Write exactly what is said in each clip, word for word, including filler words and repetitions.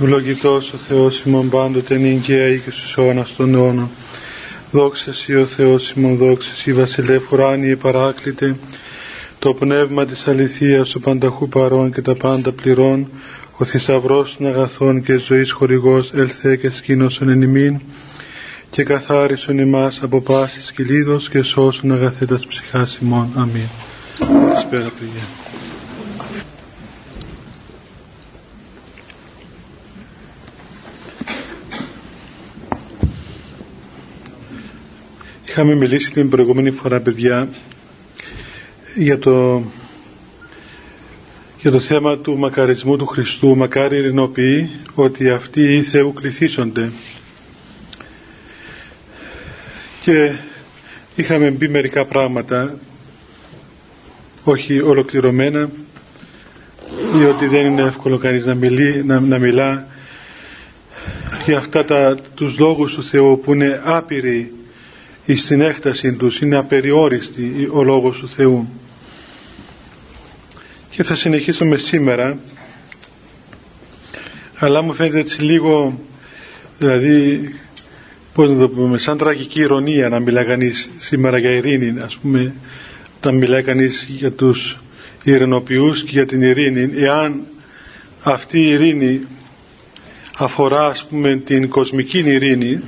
Ευλογητός ο Θεός ημών πάντοτε νυγκαία ή και στους αιώνας των αιώνων. Δόξα Συ ο Θεός ημών, δόξα Συ βασιλεύ ουράνιε παράκλητε, το πνεύμα της αληθείας του πανταχού παρών και τα πάντα πληρών, ο θησαυρός των αγαθών και ζωής χορηγός, ελθέ και σκήνωσον εν ημίν, και καθάρισον ημάς από πάσης κυλίδος και σώσον αγαθέτας ψυχάς ημών. Αμήν. Καλησπέρα παιδιά. Είχαμε μιλήσει την προηγούμενη φορά, παιδιά, για το, για το θέμα του μακαρισμού του Χριστού. Μακάρι ειρηνοποιεί ότι αυτοί οι Θεού κληθήσονται. Και είχαμε μπει μερικά πράγματα, όχι ολοκληρωμένα, διότι δεν είναι εύκολο κανείς να, μιλεί, να, να μιλά για αυτά τα, τους λόγους του Θεού που είναι άπειροι στην έκταση τους, είναι απεριόριστη ο λόγος του Θεού. Και θα συνεχίσουμε σήμερα, αλλά μου φαίνεται έτσι λίγο, δηλαδή, πώς να το πούμε, σαν τραγική ηρωνία να μιλάει κανείς σήμερα για ειρήνη, ας πούμε, να μιλάει κανείς για τους ειρηνοποιούς και για την ειρήνη, εάν αυτή η ειρήνη αφορά, ας πούμε, την κοσμική ειρήνη,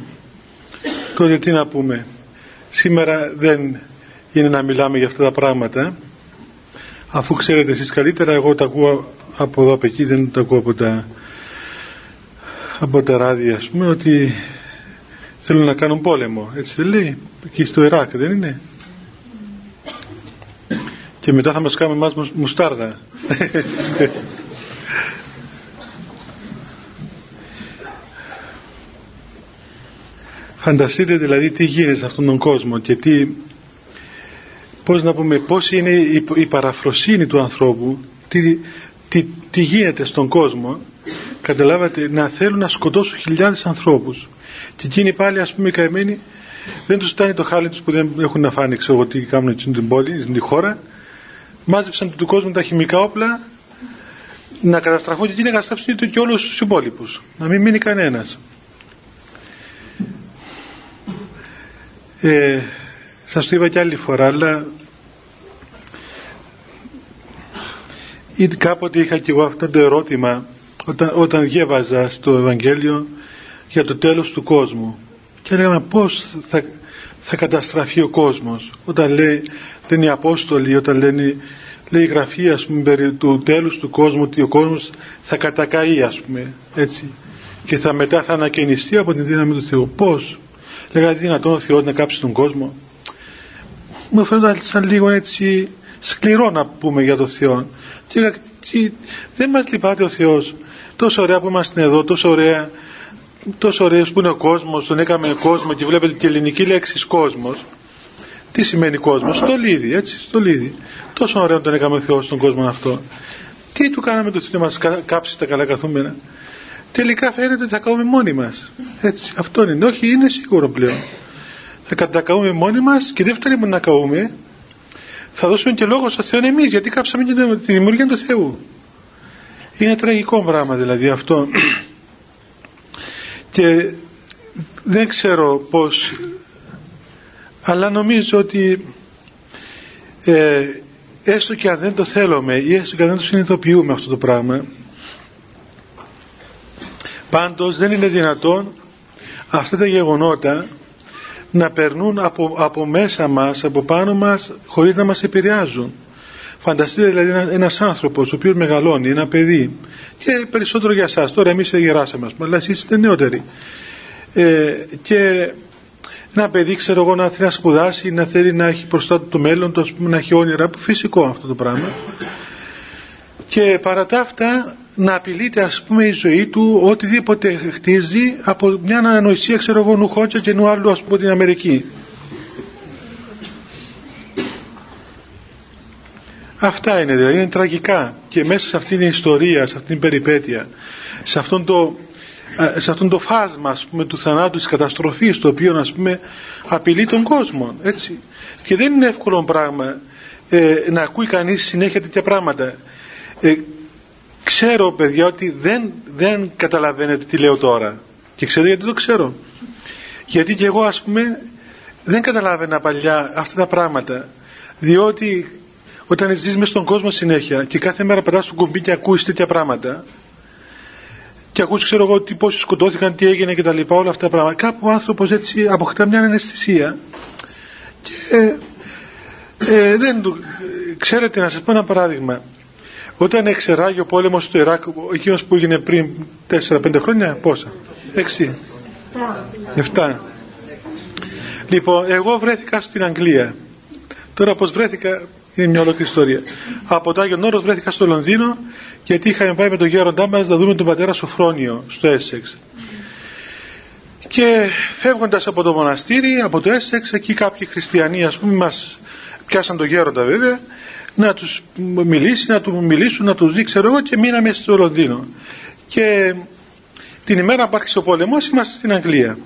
τότε τι να πούμε. Σήμερα δεν είναι να μιλάμε για αυτά τα πράγματα, αφού ξέρετε εσείς καλύτερα. Εγώ τα ακούω από εδώ από εκεί, δεν τα ακούω από τα, από τα ράδια, ας πούμε, ότι θέλουν να κάνουν πόλεμο, έτσι δεν λέει, εκεί στο Ιράκ δεν είναι, και μετά θα μας κάνουμε εμάς μουστάρδα. Φανταστείτε δηλαδή τι γίνεται σε αυτόν τον κόσμο και τι, πώς να πούμε, πώς είναι η, η παραφροσύνη του ανθρώπου, τι, τι, τι γίνεται στον κόσμο. Καταλάβατε, να θέλουν να σκοτώσουν χιλιάδες ανθρώπους, και εκείνοι πάλι, ας πούμε, οι καημένοι, δεν τους φτάνει το χάλι τους που δεν έχουν να φάνε, ξέρω εγώ τι κάνουν στην πόλη, στην χώρα, μάζεψαν του κόσμου τα χημικά όπλα να καταστραφούν και εκείνοι να καταστραφούν και όλους τους υπόλοιπους, να μην μείνει κανένας. Ε, σας το είπα και άλλη φορά, αλλά ή, κάποτε είχα και εγώ αυτό το ερώτημα όταν, όταν διέβαζα στο Ευαγγέλιο για το τέλος του κόσμου, και έλεγα πώς θα, θα καταστραφεί ο κόσμος, όταν λέει, λένε οι Απόστολοι, όταν λένε, λέει η Γραφή, ας πούμε, περί του τέλους του κόσμου, ότι ο κόσμος θα κατακαεί, ας πούμε, έτσι, και θα, μετά θα ανακαινιστεί από την δύναμη του Θεού. Πώς? Λέγατε, δυνατόν ο Θεός να κάψει τον κόσμο? Μου φαίνονταν σαν λίγο έτσι σκληρό να πούμε για τον Θεό. Και λέγα, δεν μας λυπάται ο Θεός? Τόσο ωραία που είμαστε εδώ, τόσο ωραία, τόσο ωραίες που είναι ο κόσμος, τον έκαμε κόσμο, και βλέπετε και ελληνική λέξη κόσμος. Τι σημαίνει κόσμος? Στολίδι, έτσι, στολίδι. Τόσο ωραίο τον έκαμε ο Θεός στον κόσμο αυτό. Τι του κάναμε το Θεό να μας κάψει τα καλά καθούμενα? Τελικά φαίνεται ότι θα καούμε μόνοι μας. Έτσι, αυτό είναι. Όχι, είναι σίγουρο πλέον. Θα κατακαούμε μόνοι μας, και δεν φτάνει μόνο να καούμε. Θα δώσουμε και λόγο στο Θεό εμείς, γιατί κάψαμε και τη δημιουργία του Θεού. Είναι τραγικό πράγμα δηλαδή αυτό. Και δεν ξέρω πώς, αλλά νομίζω ότι ε, έστω και αν δεν το θέλουμε ή έστω και αν δεν το συνειδητοποιούμε αυτό το πράγμα, πάντως δεν είναι δυνατόν αυτά τα γεγονότα να περνούν από, από μέσα μας, από πάνω μας, χωρίς να μας επηρεάζουν. Φανταστείτε δηλαδή ένας άνθρωπος ο οποίος μεγαλώνει, ένα παιδί, και περισσότερο για εσάς, τώρα εμείς γεράσαμε, αλλά εσείς είστε νεότεροι, ε, και ένα παιδί, ξέρω εγώ, να θέλει να σπουδάσει, να θέλει να έχει μπροστά του το μέλλον, το, να έχει όνειρα, φυσικό αυτό το πράγμα, και παρά τα αυτά να απειλείται, ας πούμε, η ζωή του, οτιδήποτε χτίζει, από μια ανοησία, ξέρω εγώ, νου Χόντσα και νου άλλου, ας πούμε, την Αμερική. Αυτά είναι δηλαδή, είναι τραγικά, και μέσα σε αυτήν την ιστορία, σε αυτήν την περιπέτεια, σε αυτόν το, σε αυτόν το φάσμα, ας πούμε, του θανάτου, της καταστροφής, το οποίο, ας πούμε, απειλεί τον κόσμο, έτσι. Και δεν είναι εύκολο πράγμα ε, να ακούει κανείς συνέχεια τέτοια πράγματα. ε, Ξέρω, παιδιά, ότι δεν, δεν καταλαβαίνετε τι λέω τώρα. Και ξέρω γιατί το ξέρω. Γιατί και εγώ, ας πούμε, δεν καταλάβαινα παλιά αυτά τα πράγματα. Διότι όταν ζεις μέσα στον κόσμο συνέχεια και κάθε μέρα περνάς στον κουμπί και ακούς τέτοια πράγματα, και ακούς, ξέρω εγώ, τι, πόσοι σκοτώθηκαν, τι έγινε κτλ. Όλα αυτά τα πράγματα. Κάπου ο άνθρωπος έτσι αποκτά μια αναισθησία. Και ε, δεν του. Ξέρετε, να σας πω ένα παράδειγμα. Όταν εξεράγει ο πόλεμος στο Ιράκ, εκείνος που έγινε πριν τέσσερα πέντε χρόνια, πόσα, έξι, εφτά. Λοιπόν, εγώ βρέθηκα στην Αγγλία. Τώρα πως βρέθηκα είναι μια ολόκληρη ιστορία. Από το Άγιον Όρος βρέθηκα στο Λονδίνο, γιατί είχαμε πάει με τον γέροντά μας να δούμε τον πατέρα Σοφρόνιο στο Έσεξ. Και φεύγοντας από το μοναστήρι, από το Έσεξ, εκεί κάποιοι χριστιανοί, ας πούμε, μας πιάσαν τον γέροντα βέβαια, να τους μιλήσει, να του μιλήσουν, να τους δει, ξέρω εγώ, και μείναμε στο Λονδίνο. Και την ημέρα που άρχισε ο πόλεμος είμαστε στην Αγγλία.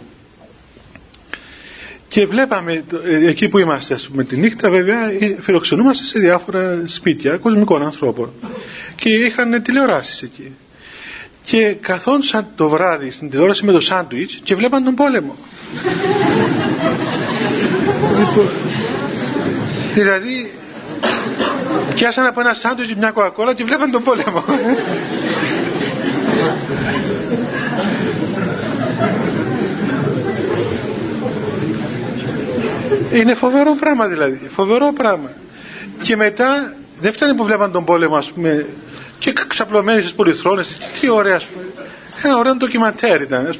Και βλέπαμε εκεί που είμαστε, ας πούμε, τη νύχτα, βέβαια, φιλοξενούμαστε σε διάφορα σπίτια κοσμικών ανθρώπων. Και είχαν τηλεοράσεις εκεί. Και καθόντουσαν το βράδυ στην τηλεόραση με το σάντουιτς και βλέπαν τον πόλεμο. Δηλαδή, πιάσαν από ένα σάντουιτς μια κοκακόλα και βλέπαν τον πόλεμο. Είναι φοβερό πράγμα, δηλαδή, φοβερό πράγμα. Και μετά δεν φτάνει που βλέπαν τον πόλεμο, ας πούμε, και ξαπλωμένοι στις πολυθρόνες, τι ωραία, ας πούμε. Ένα ωραίο ντοκιμαντέρ ήταν.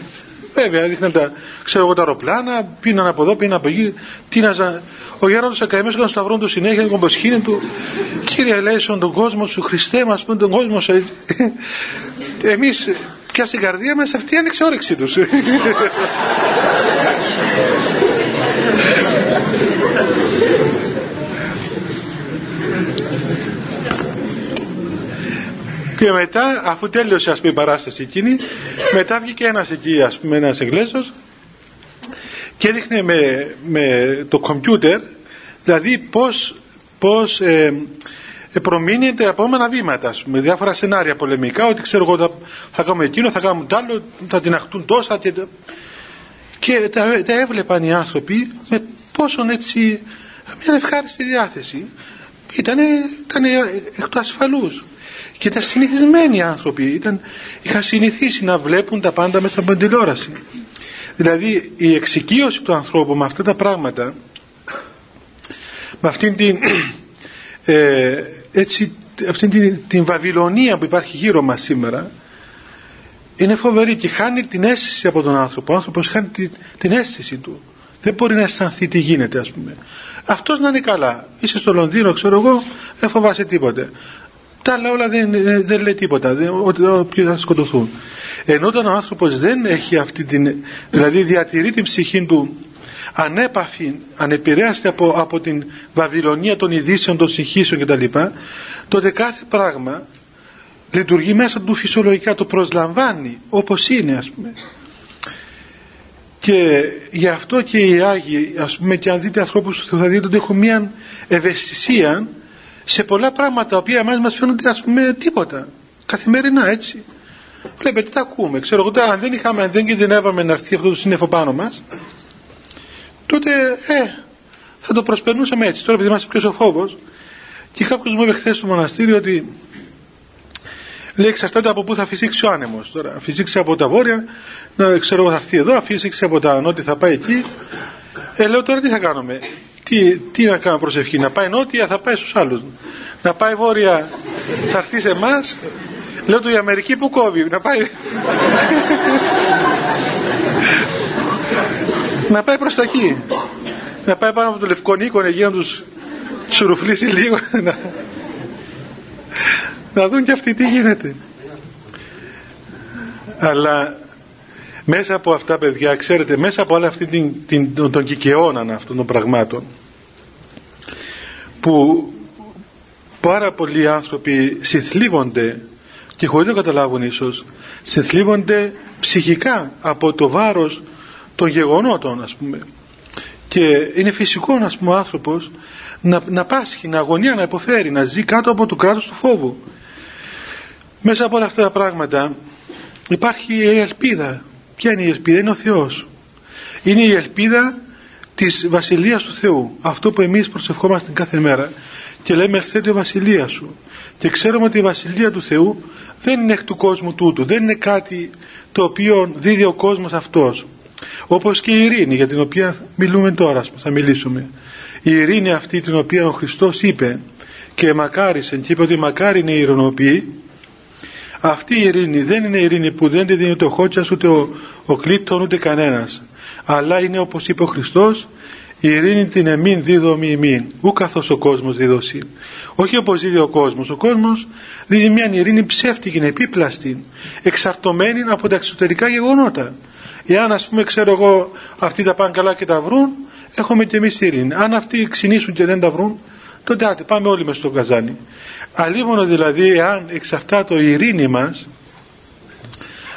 Βέβαια, δείχναν τα, ξέρω εγώ, τα αεροπλάνα, πίναν από εδώ, πίναν από εκεί, τίναζαν. Ο γέροντας Ακαημένος έκανε σταυρόν του συνέχεια, τον κομποσχήνη του. Κύριε ελέησον τον κόσμο σου, Χριστέ μας, πούμε, τον κόσμο σου. Εμείς πια στην καρδία μας, αυτή άνοιξε όρεξή τους. Και μετά, αφού τέλειωσε, ας πούμε, η παράσταση εκείνη, μετά βγήκε ένας εκεί, ας πούμε, ένας Εγγλέζος, και έδειχνε με, με το κομπιούτερ, δηλαδή πως, πως ε, προμείνεται τα επόμενα βήματα, ας πούμε, διάφορα σενάρια πολεμικά, ότι ξέρω εγώ θα, θα κάνουμε εκείνο, θα κάνουμε τ' άλλο, θα την αχτούν τόσα, και, και τα, τα έβλεπαν οι άνθρωποι με πόσον έτσι, μια ευχάριστη διάθεση, ήταν εκ του ασφαλούς. Και τα συνηθισμένοι άνθρωποι ήταν, είχαν συνηθίσει να βλέπουν τα πάντα μέσα από την τηλεόραση. Δηλαδή η εξοικείωση του ανθρώπου με αυτά τα πράγματα, με αυτήν την, ε, έτσι, αυτήν την, την βαβυλωνία που υπάρχει γύρω μας σήμερα, είναι φοβερή και χάνει την αίσθηση από τον άνθρωπο. Ο άνθρωπος χάνει την, την αίσθηση του. Δεν μπορεί να αισθανθεί τι γίνεται, ας πούμε. Αυτός να είναι καλά. Είσαι στο Λονδίνο, ξέρω εγώ, δεν φοβάσαι τίποτε. Τα άλλα όλα δεν, δεν λέει τίποτα, δεν, ότι όποιοι θα σκοτωθούν. Ενώ όταν ο άνθρωπος δεν έχει αυτή την, δηλαδή διατηρεί την ψυχή του ανέπαφη, ανεπηρέαστη από, από την βαβυλωνία των ειδήσεων, των συγχύσεων κτλ., τότε κάθε πράγμα λειτουργεί μέσα του φυσιολογικά, το προσλαμβάνει όπως είναι, ας πούμε. Και γι' αυτό και οι Άγιοι, ας πούμε, και αν δείτε ανθρώπους του θα δείτε ότι έχουν μια ευαισθησία σε πολλά πράγματα τα οποία εμάς μας φαίνονται, ας πούμε, τίποτα. Καθημερινά, έτσι. Βλέπετε, τα ακούμε. Ξέρω εγώ τώρα, αν δεν είχαμε, αν δεν κινδυνεύαμε να έρθει αυτό το σύννεφο πάνω μας, τότε ε, θα το προσπερνούσαμε έτσι. Τώρα, επειδή είμαστε πιο ο φόβος, και κάποιος μου είπε χθες στο μοναστήριο ότι λέει εξαρτάται από πού θα φυσήξει ο άνεμος. Τώρα, φυσήξει από τα βόρεια, να, ξέρω εγώ θα έρθει εδώ, φυσήξει από τα νότια θα πάει εκεί. Ε, λέω τώρα τι θα κάνουμε. Τι, τι να κάνω προσευχή, να πάει νότια θα πάει στους άλλους, να πάει βόρεια θα έρθει σε εμάς. Λέω του η Αμερική που κόβει, να πάει να πάει προς τα εκεί, να πάει πάνω από το Λευκό Νίκο εκεί να τους τσουρουφλήσει λίγο, να, να δουν και αυτοί τι γίνεται. Αλλά μέσα από αυτά, παιδιά, ξέρετε, μέσα από όλα αυτή την, την, τον κικαιώναν αυτών των πραγμάτων, που πάρα πολλοί άνθρωποι συνθλίβονται και χωρίς να καταλάβουν ίσως, συνθλίβονται ψυχικά από το βάρος των γεγονότων, ας πούμε. Και είναι φυσικό, ας πούμε, ο άνθρωπος να, να πάσχει, να αγωνία, να υποφέρει, να ζει κάτω από το κράτος του φόβου. Μέσα από όλα αυτά τα πράγματα υπάρχει η ελπίδα. Ποια είναι η ελπίδα? Είναι ο Θεός. Είναι η ελπίδα της Βασιλείας του Θεού. Αυτό που εμείς προσευχόμαστε κάθε μέρα και λέμε «Ελθέτω η Βασιλεία σου». Και ξέρουμε ότι η Βασιλεία του Θεού δεν είναι εκ του κόσμου τούτου. Δεν είναι κάτι το οποίο δίδει ο κόσμος αυτός. Όπως και η ειρήνη για την οποία μιλούμε τώρα, θα μιλήσουμε. Η ειρήνη αυτή την οποία ο Χριστός είπε και μακάρισε και είπε ότι μακάρι είναι οι ειρηνοποιοί. Αυτή η ειρήνη δεν είναι η ειρήνη που δεν τη δίνει ούτε ο Χότσας, ούτε ο, ο Κλίπτον, ούτε κανένας. Αλλά είναι, όπως είπε ο Χριστός, η ειρήνη την εμήν δίδω μη εμήν, ου καθώς ο κόσμος δίδωσιν. Όχι όπως δίδει ο κόσμος. Ο κόσμος δίδει μια ειρήνη ψεύτικη, επίπλαστη, εξαρτωμένη από τα εξωτερικά γεγονότα. Εάν, ας πούμε, ξέρω εγώ, αυτοί τα πάνε καλά και τα βρουν, έχουμε και εμείς ειρήνη. Αν αυτοί ξυνήσουν και δεν τα βρουν, τότε άτε, πάμε όλοι μες στο καζάνι. Αλίμονο δηλαδή, εάν εξαρτάται η ειρήνη μας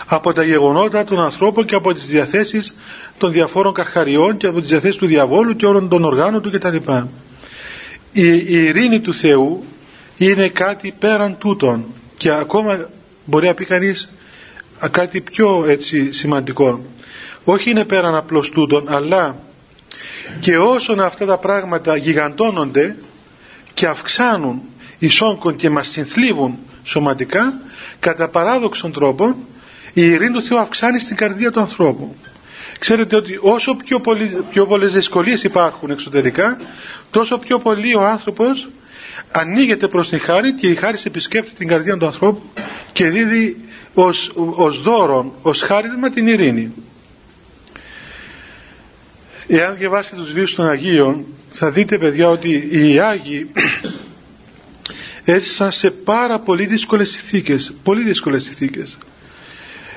από τα γεγονότα των ανθρώπων και από τις διαθέσεις των διαφόρων καρχαριών και από τις διαθέσεις του διαβόλου και όλων των οργάνων του κτλ. Η, η ειρήνη του Θεού είναι κάτι πέραν τούτων και ακόμα μπορεί να πει κανείς κάτι πιο έτσι σημαντικό. Όχι είναι πέραν απλώς τούτων, αλλά και όσον αυτά τα πράγματα γιγαντώνονται και αυξάνουν ισόγκων και μας συνθλίβουν σωματικά, κατά παράδοξον τρόπο η ειρήνη του Θεού αυξάνει στην καρδία του ανθρώπου. Ξέρετε ότι όσο πιο, πολύ, πιο πολλές δυσκολίες υπάρχουν εξωτερικά, τόσο πιο πολύ ο άνθρωπος ανοίγεται προς την χάρη και η χάρη επισκέπτεται την καρδία του ανθρώπου και δίδει ως, ως δώρον, ως χάρισμα την ειρήνη. Εάν διαβάσετε τους βίους των Αγίων, θα δείτε, παιδιά, ότι οι Άγιοι έζησαν σε πάρα πολύ δύσκολες συνθήκες, πολύ δύσκολες συνθήκες,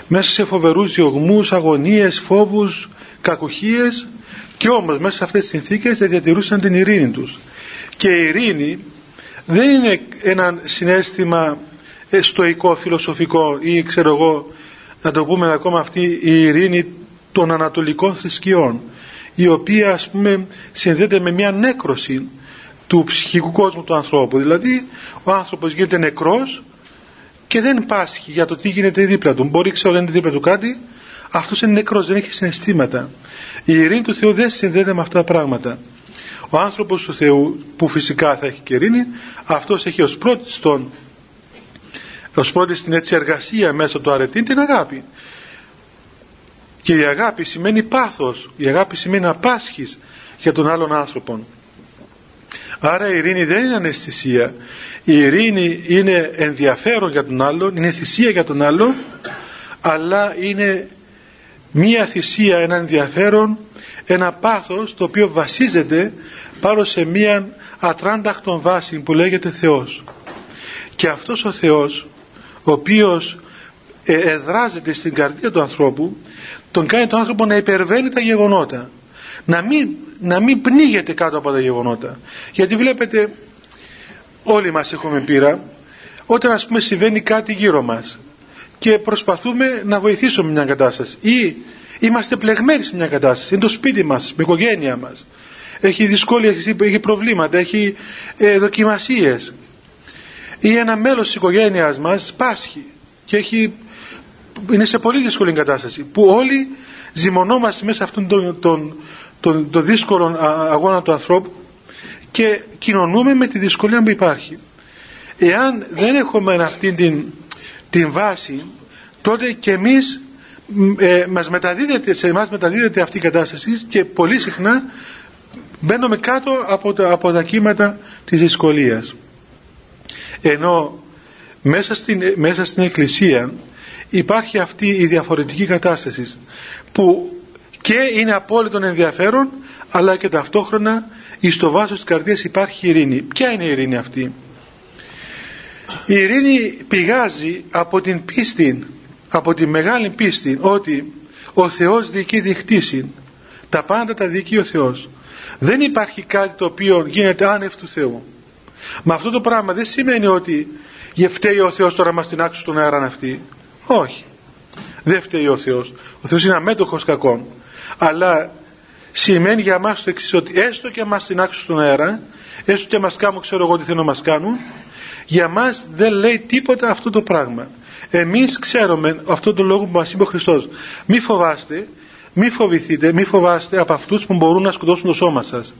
μέσα σε φοβερούς διωγμούς, αγωνίες, φόβους, κακουχίες, και όμως μέσα σε αυτές τις συνθήκες διατηρούσαν την ειρήνη τους. Και η ειρήνη δεν είναι ένα συναίσθημα στοικό, φιλοσοφικό, ή ξέρω εγώ να το πούμε ακόμα, αυτή η ειρήνη των ανατολικών θρησκειών, η οποία, ας πούμε, συνδέεται με μια νέκρωση του ψυχικού κόσμου του ανθρώπου. Δηλαδή ο άνθρωπος γίνεται νεκρός και δεν πάσχει για το τι γίνεται δίπλα του. Μπορεί, ξέρω, να είναι δίπλα του κάτι, αυτός είναι νεκρός, δεν έχει συναισθήματα. Η ειρήνη του Θεού δεν συνδέεται με αυτά τα πράγματα. Ο άνθρωπος του Θεού, που φυσικά θα έχει και ειρήνη, αυτός έχει ως πρώτη στον, ως πρώτη στην έτσι εργασία μέσω του αρετή την αγάπη. Και η αγάπη σημαίνει πάθος, η αγάπη σημαίνει να πάσχεις για τον άλλον άνθρωπον. Άρα η ειρήνη δεν είναι αναισθησία. Η ειρήνη είναι ενδιαφέρον για τον άλλον, είναι θυσία για τον άλλον, αλλά είναι μία θυσία, ένα ενδιαφέρον, ένα πάθος το οποίο βασίζεται πάνω σε μία ατράνταχτον βάση που λέγεται Θεός. Και αυτός ο Θεός, ο οποίος εδράζεται στην καρδία του ανθρώπου, τον κάνει τον άνθρωπο να υπερβαίνει τα γεγονότα, να μην, να μην πνίγεται κάτω από τα γεγονότα. Γιατί βλέπετε, όλοι μας έχουμε πείρα, όταν, ας πούμε, συμβαίνει κάτι γύρω μας και προσπαθούμε να βοηθήσουμε μια κατάσταση, ή είμαστε πλεγμένοι σε μια κατάσταση, είναι το σπίτι μας, η οικογένεια μας έχει δυσκολίες, έχει προβλήματα, έχει ε, δοκιμασίες, ή ένα μέλος της οικογένειας μας πάσχει και έχει, είναι σε πολύ δύσκολη κατάσταση, που όλοι ζυμωνόμαστε μέσα αυτόν τον, τον, τον, τον δύσκολο αγώνα του ανθρώπου και κοινωνούμε με τη δυσκολία που υπάρχει. Εάν δεν έχουμε αυτή την, την βάση, τότε και εμείς ε, μας μεταδίδεται, σε εμάς μεταδίδεται αυτή η κατάσταση και πολύ συχνά μπαίνουμε κάτω από τα, από τα κύματα της δυσκολίας. Ενώ μέσα στην, μέσα στην Εκκλησία υπάρχει αυτή η διαφορετική κατάσταση που και είναι απόλυτον ενδιαφέρον, αλλά και ταυτόχρονα εις το βάσος της καρδίας υπάρχει ειρήνη. Ποια είναι η ειρήνη αυτή? Η ειρήνη πηγάζει από την πίστη, από τη μεγάλη πίστη ότι ο Θεός διοικεί τη χτίση. Τα πάντα τα διοικεί ο Θεός. Δεν υπάρχει κάτι το οποίο γίνεται άνευ του Θεού. Μα αυτό το πράγμα δεν σημαίνει ότι φταίει ο Θεός τώρα μας την άξιζε στον αέρα αυτή. Όχι. Δεν φταίει ο Θεός. Ο Θεός είναι αμέτωχος κακών. Αλλά σημαίνει για μας το εξής, ότι έστω και μας την άξιζε στον αέρα, έστω και μας κάνουν, ξέρω εγώ τι θέλω να μας κάνουν, Για μας δεν λέει τίποτα αυτό το πράγμα. Εμείς ξέρουμε αυτόν τον λόγο που μας είπε ο Χριστός. Μη φοβάστε, μη φοβηθείτε, μη φοβάστε από αυτούς που μπορούν να σκοτώσουν το σώμα σας.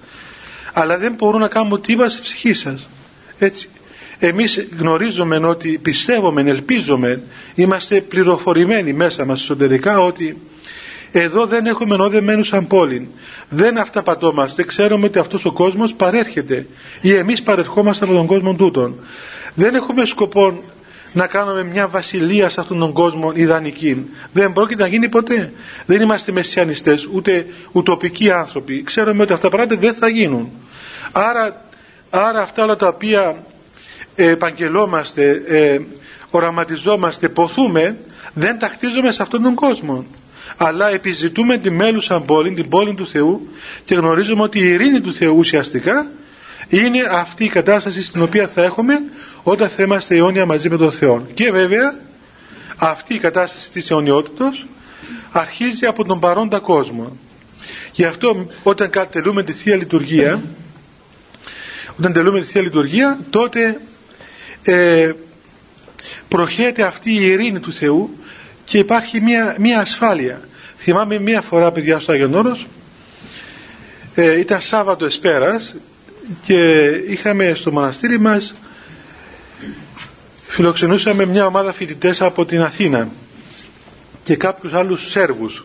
Αλλά δεν μπορούν να κάνουν τίποτα στη ψυχή σας. Έτσι. Εμείς γνωρίζουμε ότι πιστεύουμε, ελπίζουμε, είμαστε πληροφορημένοι μέσα μας εσωτερικά ότι εδώ δεν έχουμε οδεμένους αμπόλην. Δεν αυταπατώμαστε, ξέρουμε ότι αυτός ο κόσμος παρέρχεται ή εμείς παρερχόμαστε από τον κόσμο τούτον. Δεν έχουμε σκοπό να κάνουμε μια βασιλεία σε αυτόν τον κόσμο ιδανική. Δεν πρόκειται να γίνει ποτέ. Δεν είμαστε μεσιανιστές, ούτε ουτοπικοί άνθρωποι. Ξέρουμε ότι αυτά τα πράγματα δεν θα γίνουν. Άρα, άρα αυτά όλα τα οποία επαγγελόμαστε, ε, οραματιζόμαστε, ποθούμε, δεν τα χτίζουμε σε αυτόν τον κόσμο. Αλλά επιζητούμε τη μέλουσα πόλη, την πόλη του Θεού, και γνωρίζουμε ότι η ειρήνη του Θεού ουσιαστικά είναι αυτή η κατάσταση στην οποία θα έχουμε όταν θα είμαστε αιώνια μαζί με τον Θεό. Και βέβαια αυτή η κατάσταση της αιωνιότητος αρχίζει από τον παρόντα κόσμο. Γι' αυτό όταν τελούμε τη Θεία Λειτουργία, όταν τελούμε τη Θεία Λειτουργία, τότε ε, προχέται αυτή η ειρήνη του Θεού και υπάρχει μια, μια ασφάλεια. Θυμάμαι μια φορά, παιδιά, στο Άγιον Όρος, ε, ήταν Σάββατο εσπέρας και είχαμε στο μοναστήρι μας, φιλοξενούσαμε μια ομάδα φοιτητές από την Αθήνα και κάποιους άλλους Σέρβους,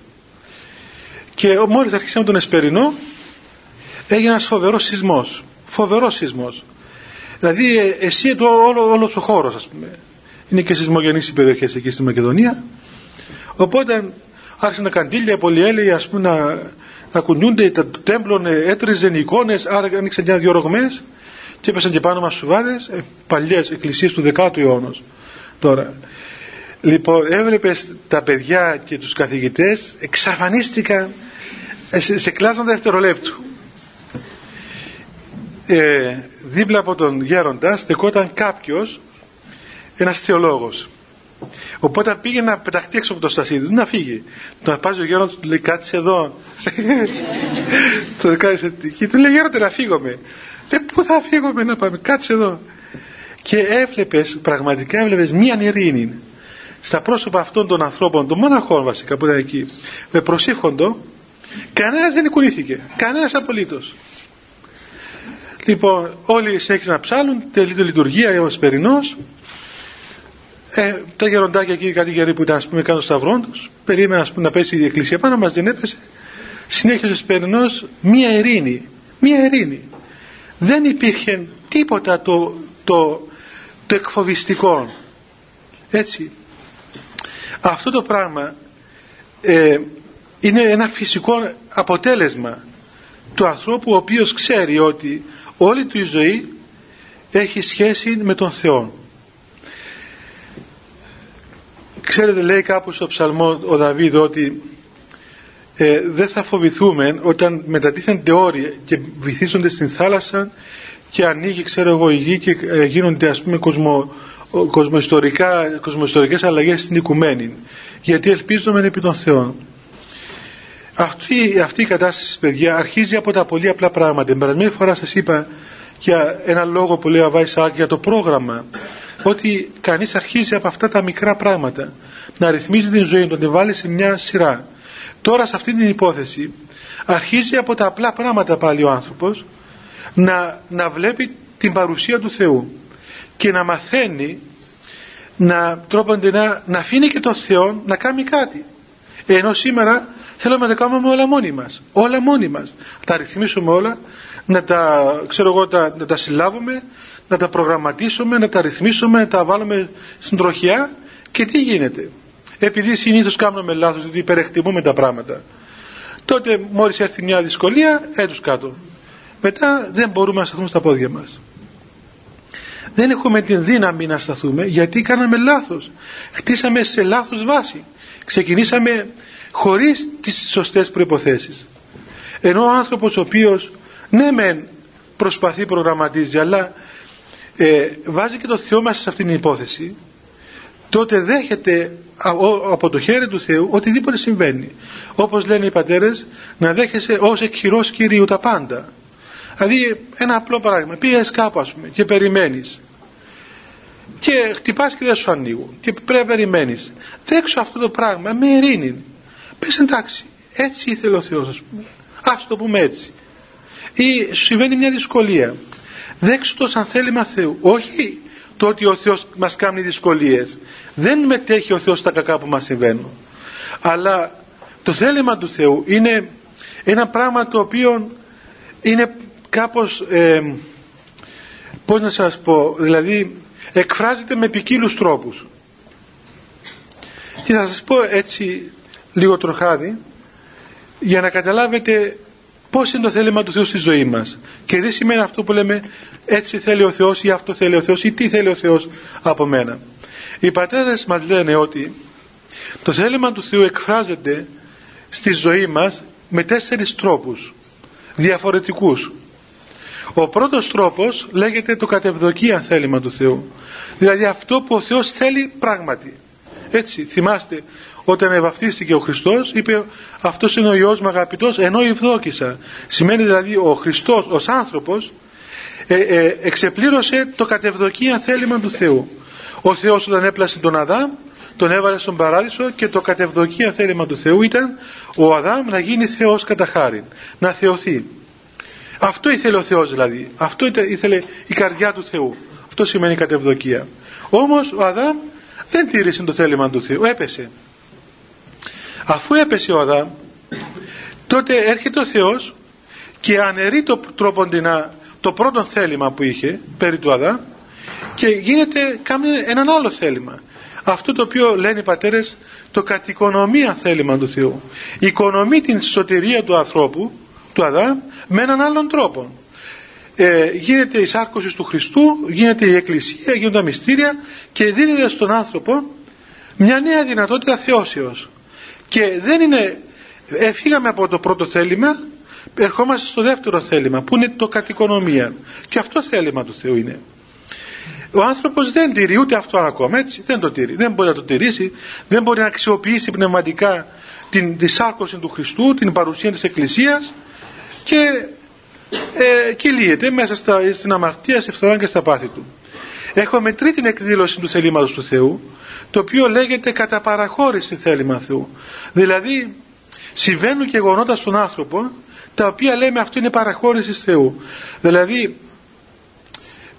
και μόλις αρχίσαμε τον εσπερινό έγινε ένας φοβερός σεισμός. Φοβερός σεισμός. Δηλαδή ε, εσύ το, όλο, όλος ο χώρος, ας πούμε. Είναι και σεισμογενείς οι περιοχές εκεί στη Μακεδονία. Οπότε άρχισαν τα καντήλια, οι πολυέλαιοι, ας πούμε, να, να κουνιούνται, τα τέμπλων έτριζαν οι εικόνες, άρα άνοιξαν και ένα-δυο ρογμές και έπεσαν και πάνω μας σουβάδες, παλιές εκκλησίες του δέκατου αιώνα τώρα. Λοιπόν, έβλεπες τα παιδιά και τους καθηγητές εξαφανίστηκαν σε, σε κλάσματα δευτερολέπτου. Ε, δίπλα από τον γέροντα στεκόταν κάποιος, ένας θεολόγος. Οπότε πήγε να πεταχτεί έξω από το στασίδι του, να φύγει. Του αρπάζει ο γέροντας, του λέει, κάτσε εδώ. Του λέει, γέροντα, να φύγομαι. Λέει, πού θα φύγομαι, να πάμε, κάτσε εδώ. Και έβλεπες, πραγματικά έβλεπες μία ειρήνη στα πρόσωπα αυτών των ανθρώπων, των μοναχών βασικά που ήταν εκεί, με προσήφοντο. Κανένας δεν κουνήθηκε, κανένας απολύτως. Λοιπόν, όλοι συνέχισαν να ψάλλουν, τελεί τη λειτουργία, ο εσπερινός. Ε, τα γεροντάκια εκεί, κάτι γεροί που ήταν, ας πούμε, κάτω σταυρών τους, περίμεναν, ας πούμε, να πέσει η εκκλησία πάνω μας, δεν έπεσε. Συνέχισε ο εσπερινός, μία ειρήνη, μία ειρήνη. Δεν υπήρχε τίποτα το, το, το εκφοβιστικό. Έτσι. Αυτό το πράγμα ε, είναι ένα φυσικό αποτέλεσμα του ανθρώπου, ο οποίος ξέρει ότι όλη του η ζωή έχει σχέση με τον Θεό. Ξέρετε, λέει κάπου στο ψαλμό ο Δαβίδ ότι ε, δεν θα φοβηθούμε όταν μετατίθενται όρια και βυθίζονται στην θάλασσα και ανοίγει, ξέρω εγώ, η γη και ε, γίνονται, ας πούμε, κοσμο, κοσμοϊστορικά, κοσμοϊστορικές αλλαγές στην οικουμένη, γιατί ελπίζουμε επί των Θεών. Αυτή, αυτή η κατάσταση, παιδιά, αρχίζει από τα πολύ απλά πράγματα. Την περασμένη φορά σας είπα για ένα λόγο που λέει ο Αββά Ισαάκ για το πρόγραμμα, ότι κανείς αρχίζει από αυτά τα μικρά πράγματα να ρυθμίζει την ζωή του, να την βάλει σε μια σειρά. Τώρα σε αυτή την υπόθεση αρχίζει από τα απλά πράγματα πάλι ο άνθρωπος να, να βλέπει την παρουσία του Θεού και να μαθαίνει να, τρόπονται, να, να αφήνει και τον Θεό να κάνει κάτι. Ενώ σήμερα θέλουμε να τα κάνουμε όλα μόνοι μας, όλα μόνοι μας. Να τα ρυθμίσουμε όλα, να τα, ξέρω εγώ, τα, να τα συλλάβουμε, να τα προγραμματίσουμε, να τα ρυθμίσουμε, να τα βάλουμε στην τροχιά. Και τι γίνεται? Επειδή συνήθως κάνουμε λάθος, γιατί υπερεκτιμούμε τα πράγματα, τότε μόλις έρθει μια δυσκολία, έτους κάτω. Μετά δεν μπορούμε να σταθούμε στα πόδια μας. Δεν έχουμε την δύναμη να σταθούμε, γιατί κάναμε λάθος. Χτίσαμε σε λάθος βάση. Ξεκινήσαμε χωρίς τις σωστές προϋποθέσεις. Ενώ ο άνθρωπος ο οποίος, ναι μεν προσπαθεί, προγραμματίζει, αλλά ε, βάζει και το Θεό μας σε αυτήν την υπόθεση, τότε δέχεται από το χέρι του Θεού οτιδήποτε συμβαίνει. Όπως λένε οι πατέρες, να δέχεσαι ως εκχειρός Κυρίου τα πάντα. Δηλαδή ένα απλό παράδειγμα, πήγες κάπου, ας πούμε, και περιμένεις και χτυπάς και δεν σου ανοίγουν και πρέπει να περιμένεις. Δέξω αυτό το πράγμα με ειρήνη, πες εντάξει, έτσι ήθελε ο Θεός, ας πούμε, ας το πούμε έτσι. Ή σου συμβαίνει μια δυσκολία, δέξω το σαν θέλημα Θεού, όχι το ότι ο Θεός μας κάνει δυσκολίες, δεν μετέχει ο Θεός στα κακά που μας συμβαίνουν, αλλά το θέλημα του Θεού είναι ένα πράγμα το οποίο είναι κάπως ε, πώς να σας πω, δηλαδή εκφράζεται με ποικίλους τρόπους. Και θα σας πω έτσι λίγο τροχάδι για να καταλάβετε πώς είναι το θέλημα του Θεού στη ζωή μας και τι σημαίνει αυτό που λέμε έτσι θέλει ο Θεός ή αυτό θέλει ο Θεός ή τι θέλει ο Θεός από μένα. Οι πατέρες μας λένε ότι το θέλημα του Θεού εκφράζεται στη ζωή μας με τέσσερις τρόπους διαφορετικούς. Ο πρώτος τρόπος λέγεται το κατ' ευδοκία θέλημα του Θεού, δηλαδή αυτό που ο Θεός θέλει πράγματι. Έτσι θυμάστε όταν ευβαπτίστηκε ο Χριστός, είπε αυτός είναι ο Υιός μου αγαπητός ενώ ευδόκησα. Σημαίνει δηλαδή ο Χριστός ως άνθρωπος ε, ε, εξεπλήρωσε το κατ' ευδοκία θέλημα του Θεού. Ο Θεός όταν έπλασε τον Αδάμ τον έβαλε στον παράδεισο και το κατ' ευδοκία θέλημα του Θεού ήταν ο Αδάμ να γίνει Θεός κατά χάριν, να θεωθεί. Αυτό ήθελε ο Θεός δηλαδή, αυτό ήθελε η καρδιά του Θεού, αυτό σημαίνει κατ' ευδοκία. Όμως ο Αδάμ δεν τήρησε το θέλημα του Θεού, έπεσε. Αφού έπεσε ο Αδάμ, τότε έρχεται ο Θεός και αναιρεί το τρόποντινά το πρώτο θέλημα που είχε περί του Αδάμ και γίνεται, κάνει έναν άλλο θέλημα. Αυτό το οποίο λένε οι πατέρες το κατ' οικονομία θέλημα του Θεού. Οικονομεί την σωτηρία του ανθρώπου, του Αδάμ, με έναν άλλον τρόπο. Ε, γίνεται η σάρκωση του Χριστού, γίνεται η Εκκλησία, γίνονται τα μυστήρια και δίνεται στον άνθρωπο μια νέα δυνατότητα θεώσεως. Και δεν είναι, ε, φύγαμε από το πρώτο θέλημα, ερχόμαστε στο δεύτερο θέλημα που είναι το κατ' οικονομία. Και αυτό θέλημα του Θεού είναι. Ο άνθρωπος δεν τηρεί ούτε αυτό ακόμα, έτσι, δεν το τηρεί, δεν μπορεί να το τηρήσει, δεν μπορεί να αξιοποιήσει πνευματικά την, τη σάρκωση του Χριστού, την παρουσία της Εκκλησίας και ε, κυλείεται μέσα στα, στην αμαρτία, στη φθορά και στα πάθη του. Έχουμε τρίτη εκδήλωση του θελήματος του Θεού, το οποίο λέγεται κατά παραχώρηση θέλημα Θεού. Δηλαδή συμβαίνουν γεγονότα στον άνθρωπο τα οποία λέμε αυτό είναι παραχώρηση Θεού. Δηλαδή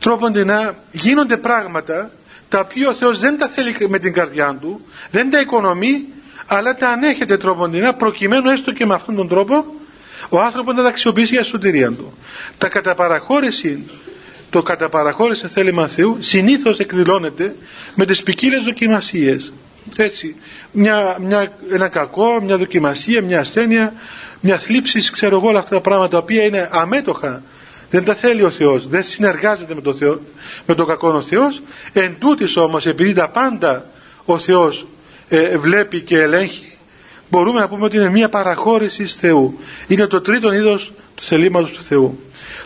τρόπονται να γίνονται πράγματα τα οποία ο Θεός δεν τα θέλει με την καρδιά του, δεν τα οικονομεί, αλλά τα ανέχεται τρόποντινά προκειμένου έστω και με αυτόν τον τρόπο ο άνθρωπος να τα αξιοποιήσει για σωτηρία του. Τα καταπαραχώρηση, το καταπαραχώρηση θέλημα Θεού συνήθως εκδηλώνεται με τις ποικίλες δοκιμασίες. Έτσι, μια, μια, ένα κακό, μια δοκιμασία, μια ασθένεια, μια θλίψη, ξέρω εγώ, όλα αυτά τα πράγματα τα οποία είναι αμέτωχα. Δεν τα θέλει ο Θεός, δεν συνεργάζεται με τον, Θεό, με τον κακόν ο Θεός. Εν τούτης όμως, επειδή τα πάντα ο Θεός ε, βλέπει και ελέγχει, μπορούμε να πούμε ότι είναι μια παραχώρηση Θεού. Είναι το τρίτο είδος του θελήματος του Θεού.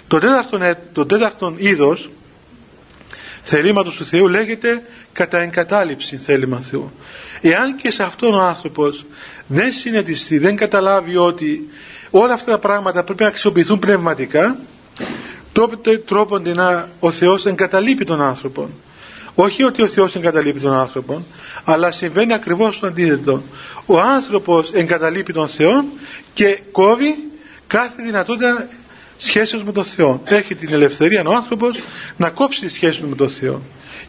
Το τέταρτο, το τέταρτο είδος θελήματος του Θεού λέγεται κατά εγκατάλειψη θέλημα Θεού. Εάν και σε αυτόν ο άνθρωπος δεν συνετιστεί, δεν καταλάβει ότι όλα αυτά τα πράγματα πρέπει να αξιοποιηθούν πνευματικά, τότε τρόποντινά ο Θεός εγκαταλείπει τον άνθρωπο. Όχι ότι ο Θεός εγκαταλείπει τον άνθρωπο, αλλά συμβαίνει ακριβώς το αντίθετο. Ο άνθρωπος εγκαταλείπει τον Θεό και κόβει κάθε δυνατότητα σχέσεως με τον Θεό. Έχει την ελευθερία ο άνθρωπος να κόψει τη σχέση του με τον Θεό.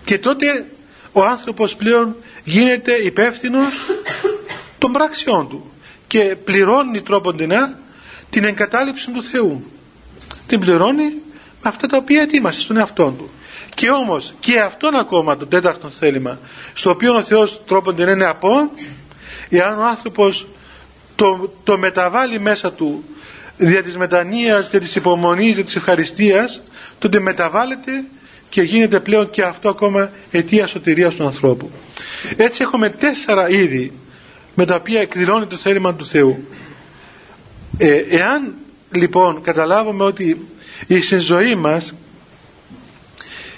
Και τότε ο άνθρωπος πλέον γίνεται υπεύθυνος των πράξεών του και πληρώνει τρόποντινά την εγκατάλειψη του Θεού. Την πληρώνει με αυτά τα οποία ετοίμασε στον εαυτό του. Και όμως και αυτόν ακόμα το τέταρτο θέλημα, στο οποίο ο Θεός τρόπον την είναι από, εάν ο άνθρωπος το, το μεταβάλλει μέσα του δια της μετανοίας, δια της υπομονής, δια της ευχαριστίας, τότε μεταβάλλεται και γίνεται πλέον και αυτό ακόμα αιτία σωτηρίας του ανθρώπου. Έτσι έχουμε τέσσερα είδη με τα οποία εκδηλώνει το θέλημα του Θεού. Ε, εάν λοιπόν καταλάβουμε ότι η ζωή μας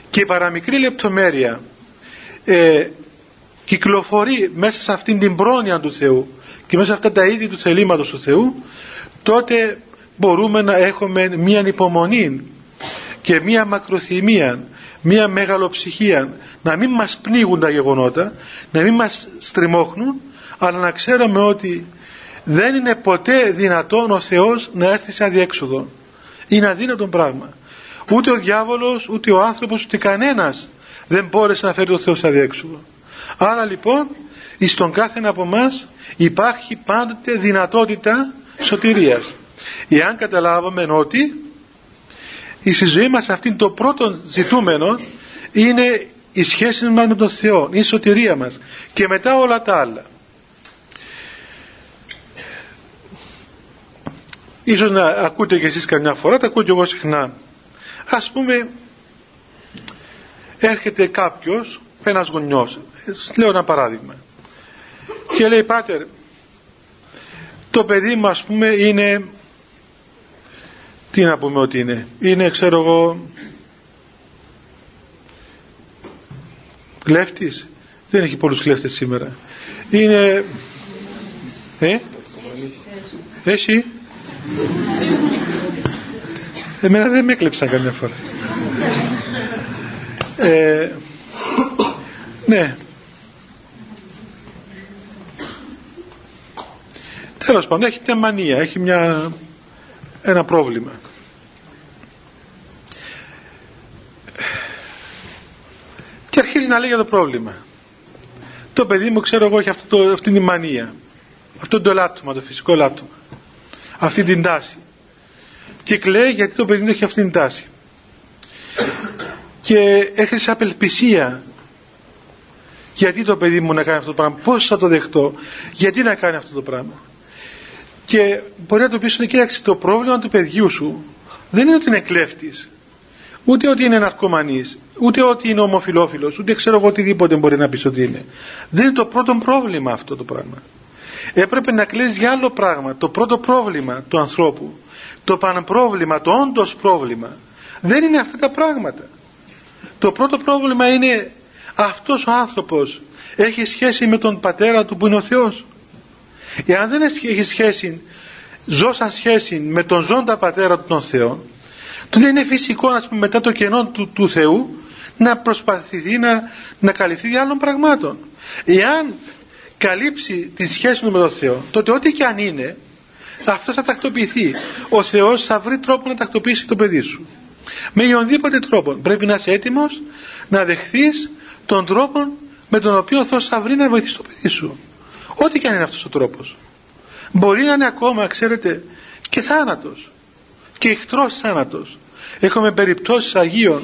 και η παραμικρή λεπτομέρεια ε, κυκλοφορεί μέσα σε αυτήν την πρόνοια του Θεού και μέσα σε αυτά τα είδη του θελήματος του Θεού, τότε μπορούμε να έχουμε μια υπομονή και μία μακροθυμία, μία μεγαλοψυχία, να μην μας πνίγουν τα γεγονότα, να μην μας στριμώχνουν, αλλά να ξέρουμε ότι δεν είναι ποτέ δυνατόν ο Θεός να έρθει σε αδιέξοδο. Είναι αδύνατον πράγμα. Ούτε ο διάβολος, ούτε ο άνθρωπος, ούτε κανένας δεν μπόρεσε να φέρει τον Θεό σε αδιέξοδο. Άρα λοιπόν, εις τον κάθε από εμάς υπάρχει πάντοτε δυνατότητα σωτηρίας. Εάν καταλάβουμε ότι η ζωή μας αυτή, το πρώτο ζητούμενο είναι η σχέση μας με τον Θεό, η σωτηρία μας, και μετά όλα τα άλλα. Ίσως να ακούτε και εσείς καμιά φορά, τα ακούω και εγώ συχνά. Ας πούμε, έρχεται κάποιος, ένας γονιός, λέω ένα παράδειγμα, και λέει: «Πάτερ, το παιδί μου, ας πούμε, είναι, τι να πούμε ότι είναι, είναι ξέρω εγώ κλέφτης, δεν έχει πολλούς κλέφτες σήμερα, είναι, ε, έχει, εμένα δεν με έκλεψαν καμιά φορά, ε, ναι, τέλος πάντων, έχει μια μανία, έχει μια, ένα πρόβλημα». Και αρχίζει να λέει για το πρόβλημα. Το παιδί μου, ξέρω εγώ, έχει αυτό το, αυτή τη μανία, αυτό το λάττωμα, το φυσικό λάττωμα, αυτή την τάση. Και κλαίει γιατί το παιδί μου έχει αυτή την τάση. Και έρχεται σε απελπισία. Γιατί το παιδί μου να κάνει αυτό το πράγμα, πώς θα το δεχτώ, γιατί να κάνει αυτό το πράγμα. Και μπορεί να του πεις: «Κοίταξε, το πρόβλημα του παιδιού σου δεν είναι ότι είναι κλέφτης, ούτε ότι είναι ναρκωμανής, ούτε ότι είναι ομοφυλόφιλος, ούτε ξέρω εγώ οτιδήποτε μπορεί να πεις ότι είναι. Δεν είναι το πρώτο πρόβλημα αυτό το πράγμα. Έπρεπε να κλαις για άλλο πράγμα. Το πρώτο πρόβλημα του ανθρώπου, το πανπρόβλημα, το όντως πρόβλημα, δεν είναι αυτά τα πράγματα. Το πρώτο πρόβλημα είναι αυτός ο άνθρωπος έχει σχέση με τον πατέρα του που είναι ο Θεός. Εάν δεν έχει σχέση, ζώσα σχέση με τον ζώντα πατέρα του τον Θεό, τότε είναι φυσικό, ας πούμε, μετά το κενό του, του Θεού να προσπαθηθεί να, να καλυφθεί άλλων πραγμάτων. Εάν καλύψει τη σχέση του με τον Θεό, τότε ό,τι και αν είναι, αυτό θα τακτοποιηθεί. Ο Θεός θα βρει τρόπο να τακτοποιήσει το παιδί σου. Με οποιονδήποτε τρόπο. Πρέπει να είσαι έτοιμος να δεχθείς τον τρόπο με τον οποίο ο Θεός θα βρει να βοηθήσει το παιδί σου. Ό,τι και αν είναι αυτός ο τρόπος. Μπορεί να είναι ακόμα, ξέρετε, και θάνατος. Και εχθρός θάνατος. Έχουμε περιπτώσεις Αγίων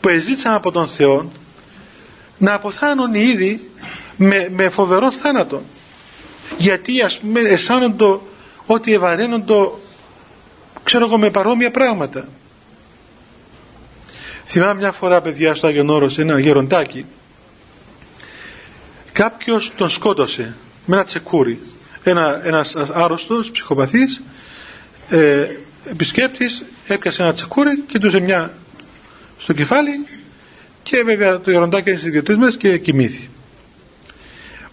που εζήτησαν από τον Θεό να αποθάνουν οι ίδιοι με, με φοβερό θάνατο. Γιατί, ας πούμε, αισθάνονται ότι ευαραίνονται, ξέρω εγώ, με παρόμοια πράγματα. Θυμάμαι μια φορά, παιδιά, στο Άγιον Όρος, ένα γεροντάκι. Κάποιος τον σκότωσε με ένα τσεκούρι. Ένα, ένας άρρωστος, ψυχοπαθής, ε, επισκέπτης, έπιασε ένα τσεκούρι και του έδωσε μια στο κεφάλι, και βέβαια το γεροντάκι έζησε δύο-τρεις μέρες και κοιμήθη.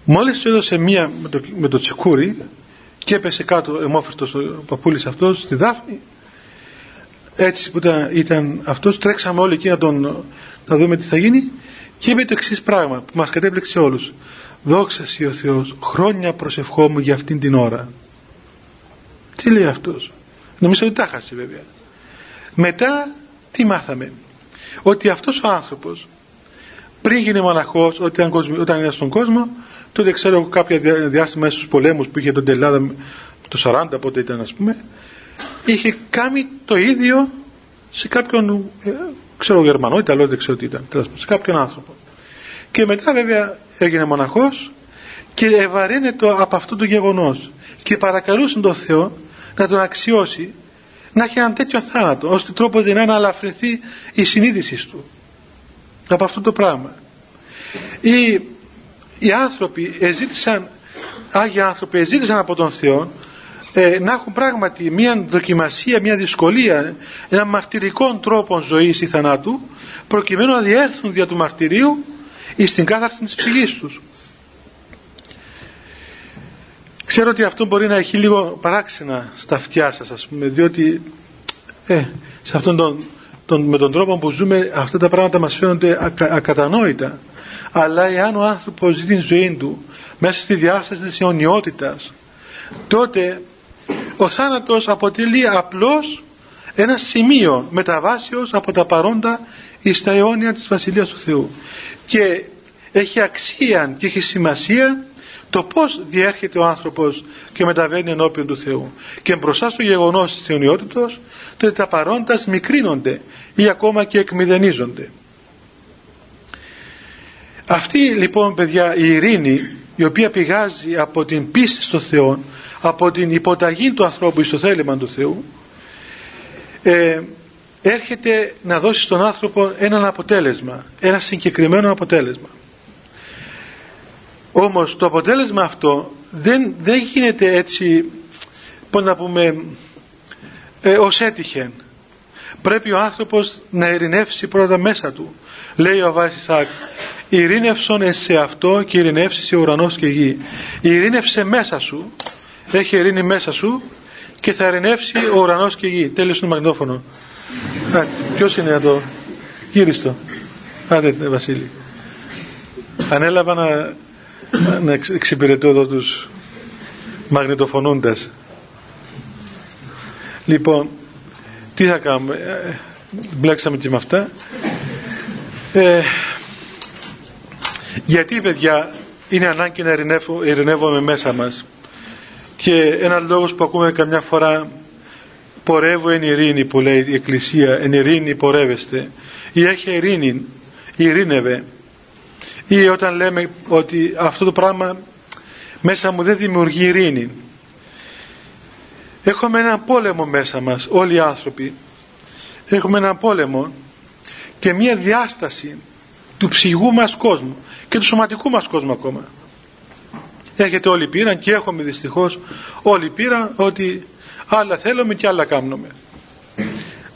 Μόλις του έδωσε μια με το, με το τσεκούρι και έπεσε κάτω αιμόφριστος ο παππούλης αυτός στη δάφνη, έτσι που ήταν, ήταν αυτός, τρέξαμε όλοι εκεί να, τον, να δούμε τι θα γίνει, και είπε το εξής πράγμα που μας κατέπληξε όλους: «Δόξα σοι ο Θεός, χρόνια προσευχόμουν για αυτήν την ώρα». Τι λέει αυτός; Νομίζω ότι τα χάσει, βέβαια. Μετά τι μάθαμε; Ότι αυτός ο άνθρωπος πριν γίνει μοναχός, όταν, όταν ήταν στον κόσμο, τότε ξέρω κάποια διάστημα στους πολέμους που είχε τον Τελάδα, το σαράντα πότε ήταν, ας πούμε, είχε κάνει το ίδιο σε κάποιον, ε, ξέρω Γερμανό, Ιταλό, δεν ξέρω τι ήταν, τέλος, σε κάποιον άνθρωπο. Και μετά βέβαια έγινε μοναχός και ευαρύνεται από αυτό το γεγονός και παρακαλούσε τον Θεό να τον αξιώσει να έχει έναν τέτοιο θάνατο, ώστε τρόπος να αλαφρυνθεί η συνείδηση του από αυτό το πράγμα. Οι, οι άνθρωποι εζήτησαν, άγιοι άνθρωποι εζήτησαν από τον Θεό ε, να έχουν πράγματι μια δοκιμασία, μια δυσκολία, έναν μαρτυρικό τρόπο ζωής ή θανάτου, προκειμένου να διέλθουν δια του μαρτυρίου ή στην κάθαρση της ψυχής τους. Ξέρω ότι αυτό μπορεί να έχει λίγο παράξενα στα αυτιά σας, ας πούμε, διότι ε, σε αυτόν τον τον, με τον τρόπο που ζούμε αυτά τα πράγματα μας φαίνονται ακα, ακατανόητα. Αλλά εάν ο άνθρωπος ζει την ζωή του μέσα στη διάσταση της αιωνιότητας, τότε ο θάνατος αποτελεί απλώς ένα σημείο μεταβάσεως από τα παρόντα εις τα αιώνια της Βασιλείας του Θεού. Και έχει αξία και έχει σημασία το πώς διέρχεται ο άνθρωπος και μεταβαίνει ενώπιον του Θεού. Και μπροστά στο γεγονός της αιωνιότητος, τότε τα παρόντα μικρύνονται ή ακόμα και εκμηδενίζονται. Αυτή λοιπόν, παιδιά, η ειρήνη, η οποία πηγάζει από την πίστη στο Θεό, από την υποταγή του ανθρώπου στο θέλημα του Θεού, ε, έρχεται να δώσει στον άνθρωπο έναν αποτέλεσμα, ένα συγκεκριμένο αποτέλεσμα. Όμως το αποτέλεσμα αυτό δεν, δεν γίνεται έτσι, πώς να πούμε, ε, ως έτυχεν. Πρέπει ο άνθρωπος να ειρηνεύσει πρώτα μέσα του. Λέει ο Αββάς Ισαάκ, ειρήνευσον εσαι αυτό και ειρηνεύσεις σε ουρανός και γη. Ειρήνευσε μέσα σου, έχει ειρήνη μέσα σου και θα ειρηνεύσει ο ουρανός και η γη. Τέλειωσε το μαγνητόφωνο. Ποιος είναι εδώ? Γύριστο. Άντε Βασίλη. Ανέλαβα να, να εξυπηρετώ εδώ τους μαγνητοφωνούντας. Λοιπόν, τι θα κάνουμε, μπλέξαμε και με αυτά. Ε, γιατί, παιδιά, είναι ανάγκη να ειρηνεύουμε μέσα μας? Και ένας λόγος που ακούμε καμιά φορά, πορεύω εν ειρήνη, που λέει η Εκκλησία, εν ειρήνη πορεύεστε, ή έχει ειρήνη, ειρήνευε, ή όταν λέμε ότι αυτό το πράγμα μέσα μου δεν δημιουργεί ειρήνη. Έχουμε έναν πόλεμο μέσα μας, όλοι οι άνθρωποι έχουμε έναν πόλεμο και μια διάσταση του ψυχικού μας κόσμου και του σωματικού μας κόσμου ακόμα. Έχετε όλοι πείραν και έχουμε δυστυχώς όλοι πείραν ότι άλλα θέλουμε και άλλα κάνουμε.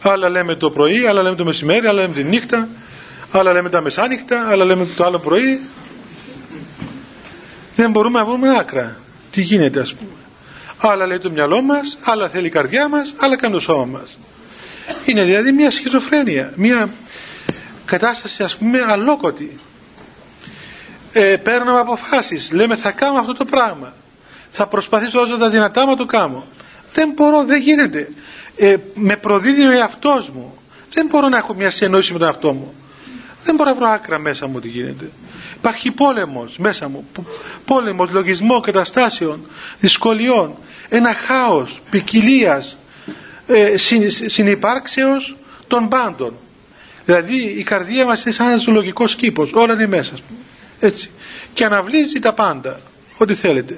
Άλλα λέμε το πρωί, άλλα λέμε το μεσημέρι, άλλα λέμε τη νύχτα, άλλα λέμε τα μεσάνυχτα, άλλα λέμε το άλλο πρωί. Δεν μπορούμε να βρούμε άκρα. Τι γίνεται, ας πούμε? Άλλα λέει το μυαλό μας, άλλα θέλει η καρδιά μας, άλλα κάνει το σώμα μας. Είναι δηλαδή μια σχιζοφρένεια, μια κατάσταση, ας πούμε, αλόκοτη. Ε, παίρνουμε αποφάσεις, λέμε θα κάνω αυτό το πράγμα, θα προσπαθήσω όσο τα δυνατά μου το κάνω, δεν μπορώ, δεν γίνεται, ε, με προδίδει ο εαυτός μου, δεν μπορώ να έχω μια συνεννόηση με τον εαυτό μου, δεν μπορώ να βρω άκρα μέσα μου τι γίνεται. Υπάρχει πόλεμος μέσα μου, πόλεμος, λογισμό καταστάσεων, δυσκολιών, ένα χάος ποικιλίας, ε, συν, συνυπάρξεως των πάντων. Δηλαδή η καρδία μας είναι σαν ένας ζωολογικός κήπος, όλα είναι μέσα, ας πούμε. Έτσι. Και αναβλύζει τα πάντα, ό,τι θέλετε.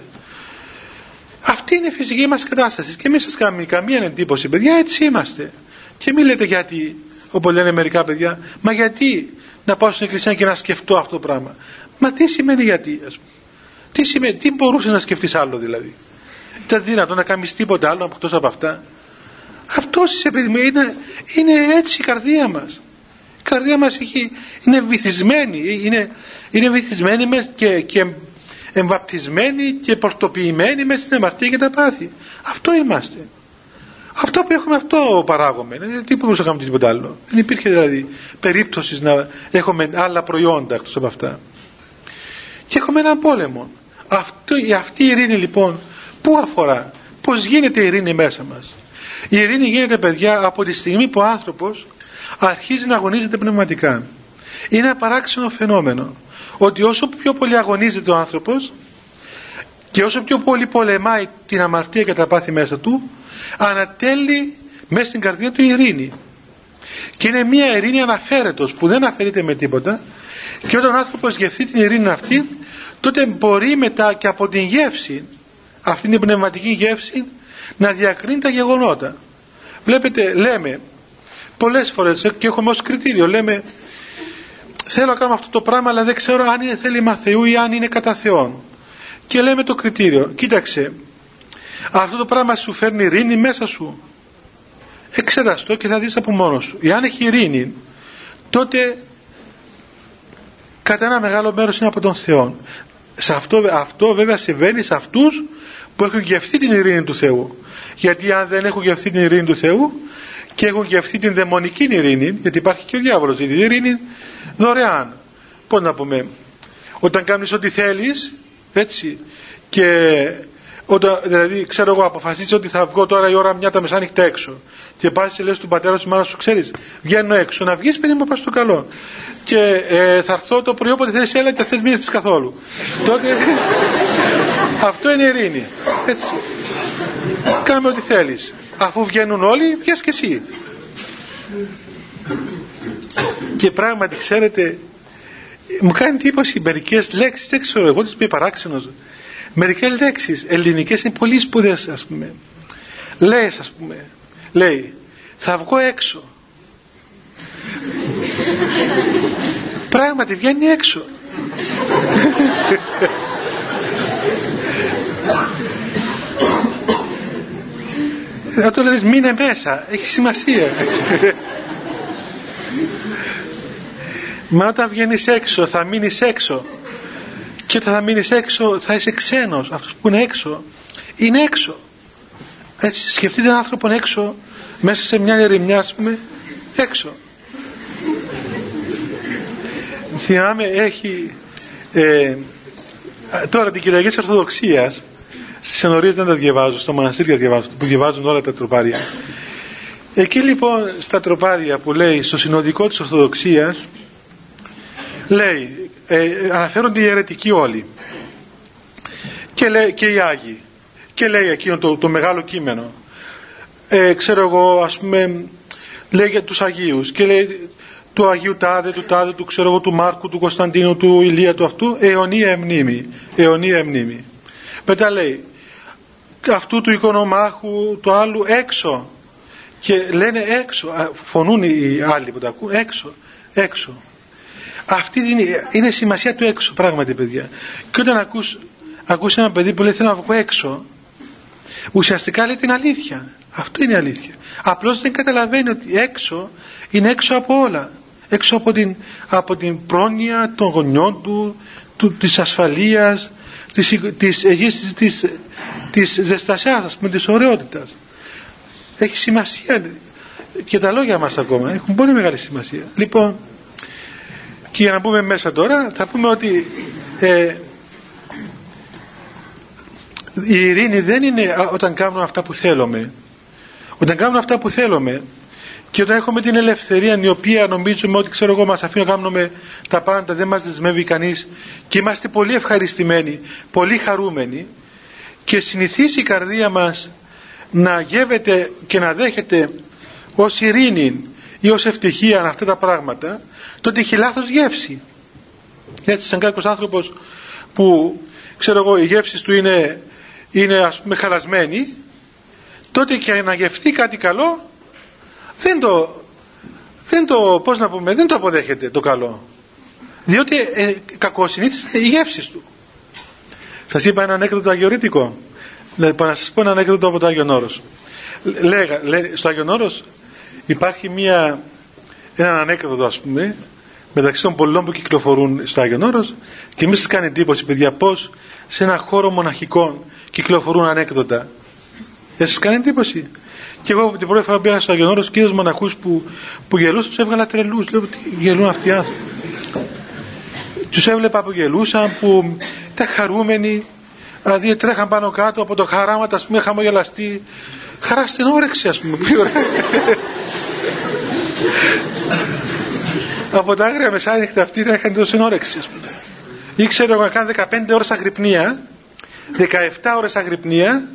Αυτή είναι η φυσική μας κατάσταση και μην σας κάνει καμία εντύπωση, παιδιά, έτσι είμαστε. Και μην λέτε γιατί, όπως λένε μερικά παιδιά, μα γιατί να πάω στην εκκλησία και να σκεφτώ αυτό το πράγμα? Μα τι σημαίνει γιατί, ας πούμε? Τι σημαίνει, τι μπορούσες να σκεφτείς άλλο δηλαδή? Ήταν δυνατόν να κάνεις τίποτα άλλο εκτός από αυτά? Αυτός είσαι, παιδιά, είναι, είναι έτσι η καρδία μας. Η καρδία μας έχει, είναι βυθισμένη, είναι, είναι βυθισμένη και, και εμβαπτισμένη και πορτοποιημένη μέσα στην αμαρτία και τα πάθη. Αυτό είμαστε. Αυτό που έχουμε, αυτό παράγουμε. Τι μπορούσαμε να κάνουμε τίποτα άλλο? Δεν υπήρχε δηλαδή περίπτωση να έχουμε άλλα προϊόντα εκτός από αυτά. Και έχουμε έναν πόλεμο. Αυτό, αυτή η ειρήνη λοιπόν, πού αφορά? Πώς γίνεται η ειρήνη μέσα μας? Η ειρήνη γίνεται, παιδιά, από τη στιγμή που ο άνθρωπος αρχίζει να αγωνίζεται πνευματικά. Είναι ένα παράξενο φαινόμενο ότι όσο πιο πολύ αγωνίζεται ο άνθρωπος και όσο πιο πολύ πολεμάει την αμαρτία και τα πάθη μέσα του, ανατέλει μέσα στην καρδιά του η ειρήνη. Και είναι μια ειρήνη αναφέρετος που δεν αφαιρείται με τίποτα, και όταν ο άνθρωπος γευθεί την ειρήνη αυτή, τότε μπορεί μετά και από την γεύση, αυτή την πνευματική γεύση, να διακρίνει τα γεγονότα. Βλέπετε, λέμε πολλές φορές και έχουμε ως κριτήριο, λέμε θέλω να κάνω αυτό το πράγμα αλλά δεν ξέρω αν είναι θέλημα Θεού ή αν είναι κατά Θεόν, και λέμε το κριτήριο, κοίταξε, αυτό το πράγμα σου φέρνει ειρήνη μέσα σου? Εξεταστώ και θα δεις από μόνος σου. Εάν έχει ειρήνη, τότε κατά ένα μεγάλο μέρος είναι από τον Θεό. Σε αυτό, αυτό βέβαια συμβαίνει σε αυτούς που έχουν γευθεί την ειρήνη του Θεού, γιατί αν δεν έχουν γευθεί την ειρήνη του Θεού και έχουν και αυτή την δαιμονική ειρήνη, γιατί υπάρχει και ο διάβολος, η ειρήνη δωρεάν. Πώς να πούμε, όταν κάνεις ό,τι θέλεις, έτσι, και όταν, δηλαδή, ξέρω εγώ, αποφασίσεις ότι θα βγω τώρα η ώρα μια τα μεσάνυχτα έξω, και πας και λες του πατέρα σου, μάνα σου, ξέρεις, βγαίνω έξω, να βγεις παιδί μου, πας στο καλό, και ε, θα έρθω το πρωί όποτε θες, έλα και θες μείνεις καθόλου. Τότε αυτό είναι ειρήνη, έτσι. Κάμε ό,τι θέλεις. Αφού βγαίνουν όλοι, βγες και εσύ. Και πράγματι, ξέρετε, μου κάνει εντύπωση μερικές λέξεις, δεν ξέρω, εγώ τις είμαι παράξενος. Μερικές λέξεις ελληνικές είναι πολύ σπουδές, ας πούμε. Λες, ας πούμε, λέει, θα βγω έξω. Πράγματι, βγαίνει έξω. Να το λες, μείνε μέσα, έχει σημασία. Μα όταν βγαίνεις έξω, θα μείνεις έξω, και όταν θα μείνεις έξω θα είσαι ξένος. Αυτός που είναι έξω είναι έξω, έτσι. Σκεφτείτε έναν άνθρωπο έξω, μέσα σε μια ερημιά, ας πούμε, έξω. Θυμάμαι, έχει ε, τώρα την Κυριακή της Ορθοδοξίας, στις ενορίες δεν τα διαβάζω, στο μοναστήρι τα διαβάζω, που διαβάζουν όλα τα τροπάρια. Εκεί λοιπόν στα τροπάρια που λέει στο συνοδικό της Ορθοδοξίας, λέει, ε, αναφέρονται οι αιρετικοί όλοι, και, λέει, και οι Άγιοι, και λέει εκείνο το, το μεγάλο κείμενο, ε, ξέρω εγώ, ας πούμε, λέει για τους Αγίους, και λέει του Αγίου τάδε, του τάδε, του, ξέρω εγώ, του Μάρκου, του Κωνσταντίνου, του Ηλία, του αυτού, αιωνία εμνήμη, αιωνία εμνήμη. Μετά λέει αυτού του οικονομάχου, του άλλου, έξω, και λένε έξω, φωνούν οι άλλοι που τα ακούν, έξω, έξω. Αυτή είναι, είναι σημασία του έξω, πράγματι, παιδιά. Και όταν ακούς, ακούς ένα παιδί που λέει θέλω να βγω έξω, ουσιαστικά λέει την αλήθεια. Αυτό είναι η αλήθεια. Απλώς δεν καταλαβαίνει ότι έξω είναι έξω από όλα, έξω από την, από την πρόνοια των γονιών του, του, της ασφαλείας, της, της αιγής, της, της ζεστασιάς, ας πούμε, της ωραιότητας. Έχει σημασία, και τα λόγια μας ακόμα έχουν πολύ μεγάλη σημασία. Λοιπόν, και για να πούμε μέσα τώρα, θα πούμε ότι ε, η ειρήνη δεν είναι όταν κάνουμε αυτά που θέλουμε. Όταν κάνουμε αυτά που θέλουμε και όταν έχουμε την ελευθερία, η οποία νομίζουμε ότι, ξέρω εγώ, μας αφήνει να κάνουμε τα πάντα, δεν μας δεσμεύει κανείς, και είμαστε πολύ ευχαριστημένοι, πολύ χαρούμενοι, και συνηθίσει η καρδία μας να γεύεται και να δέχεται ως ειρήνη ή ως ευτυχία αυτά τα πράγματα, τότε έχει λάθος γεύση. Έτσι, σαν κάποιος άνθρωπος που, ξέρω εγώ, οι γεύσεις του είναι, είναι ας πούμε χαλασμένοι, τότε και να γευθεί κάτι καλό, δεν το, δεν το, πώς να πούμε, δεν το αποδέχεται το καλό, διότι ε, κακοσυνήθισαν οι γεύσεις του. Σας είπα ένα ανέκδοτο αγιορείτικο, λοιπόν, να σας πω ένα ανέκδοτο από το Άγιον Όρος. Λέγα, λέ, στο Άγιον Όρος υπάρχει μια, έναν ανέκδοτο, ας πούμε, μεταξύ των πολλών που κυκλοφορούν στο Άγιον Όρος, και εμείς σας κάνει εντύπωση, παιδιά, πως σε ένα χώρο μοναχικών κυκλοφορούν ανέκδοτα. Δεν σας κάνει εντύπωση? Και εγώ την πρώτη φορά που πήγα στο Άγιον Όρος, και είδες μοναχούς που, που γελούσαν, τους έβγαλα τρελούς. Λέω, τι γελούν αυτοί οι άνθρωποι? Τους έβλεπα που γελούσαν, που ήταν χαρούμενοι, δηλαδή τρέχαν πάνω κάτω από το χαράματα, ας πούμε, χαμογελαστοί. Χαρά στην όρεξη, ας πούμε. Από τα άγρια μεσάνυχτα αυτοί θα είχαν δώσει όρεξη, ας πούμε. Ή ξέρω εγώ, να κάνω δεκαπέντε ώρες αγρυπνία, δεκαεπτά ώρες αγρυπνία,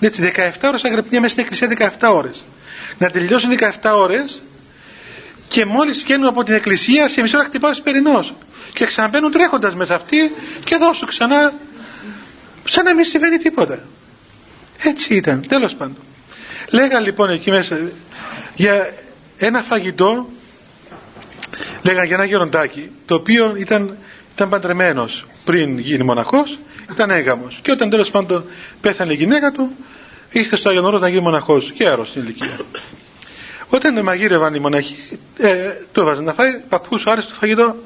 έτσι, δεκαεπτά ώρες αγρυπνία μέσα στην εκκλησία, δεκαεπτά ώρες. Να τελειώσουν δεκαεπτά ώρες, και μόλις βγαίνουν από την εκκλησία, σε μισή ώρα χτυπάω σπερινός. Και ξαναμπαίνουν τρέχοντας μέσα αυτοί, και δώσουν ξανά, σαν να μην συμβαίνει τίποτα. Έτσι ήταν, τέλος πάντων. Λέγα λοιπόν εκεί μέσα για ένα φαγητό, λέγαν για ένα γεροντάκι, το οποίο ήταν, ήταν παντρεμένος πριν γίνει μοναχός, ήταν έγαμος, και όταν τέλος πάντων πέθανε η γυναίκα του, ήρθε στο Άγιον Όρος να γίνει μοναχός, γέρος στην ηλικία. Όταν το μαγείρευαν οι μοναχοί, ε, το έβαζαν να φάει, παππού, σου άρεσε το φαγητό?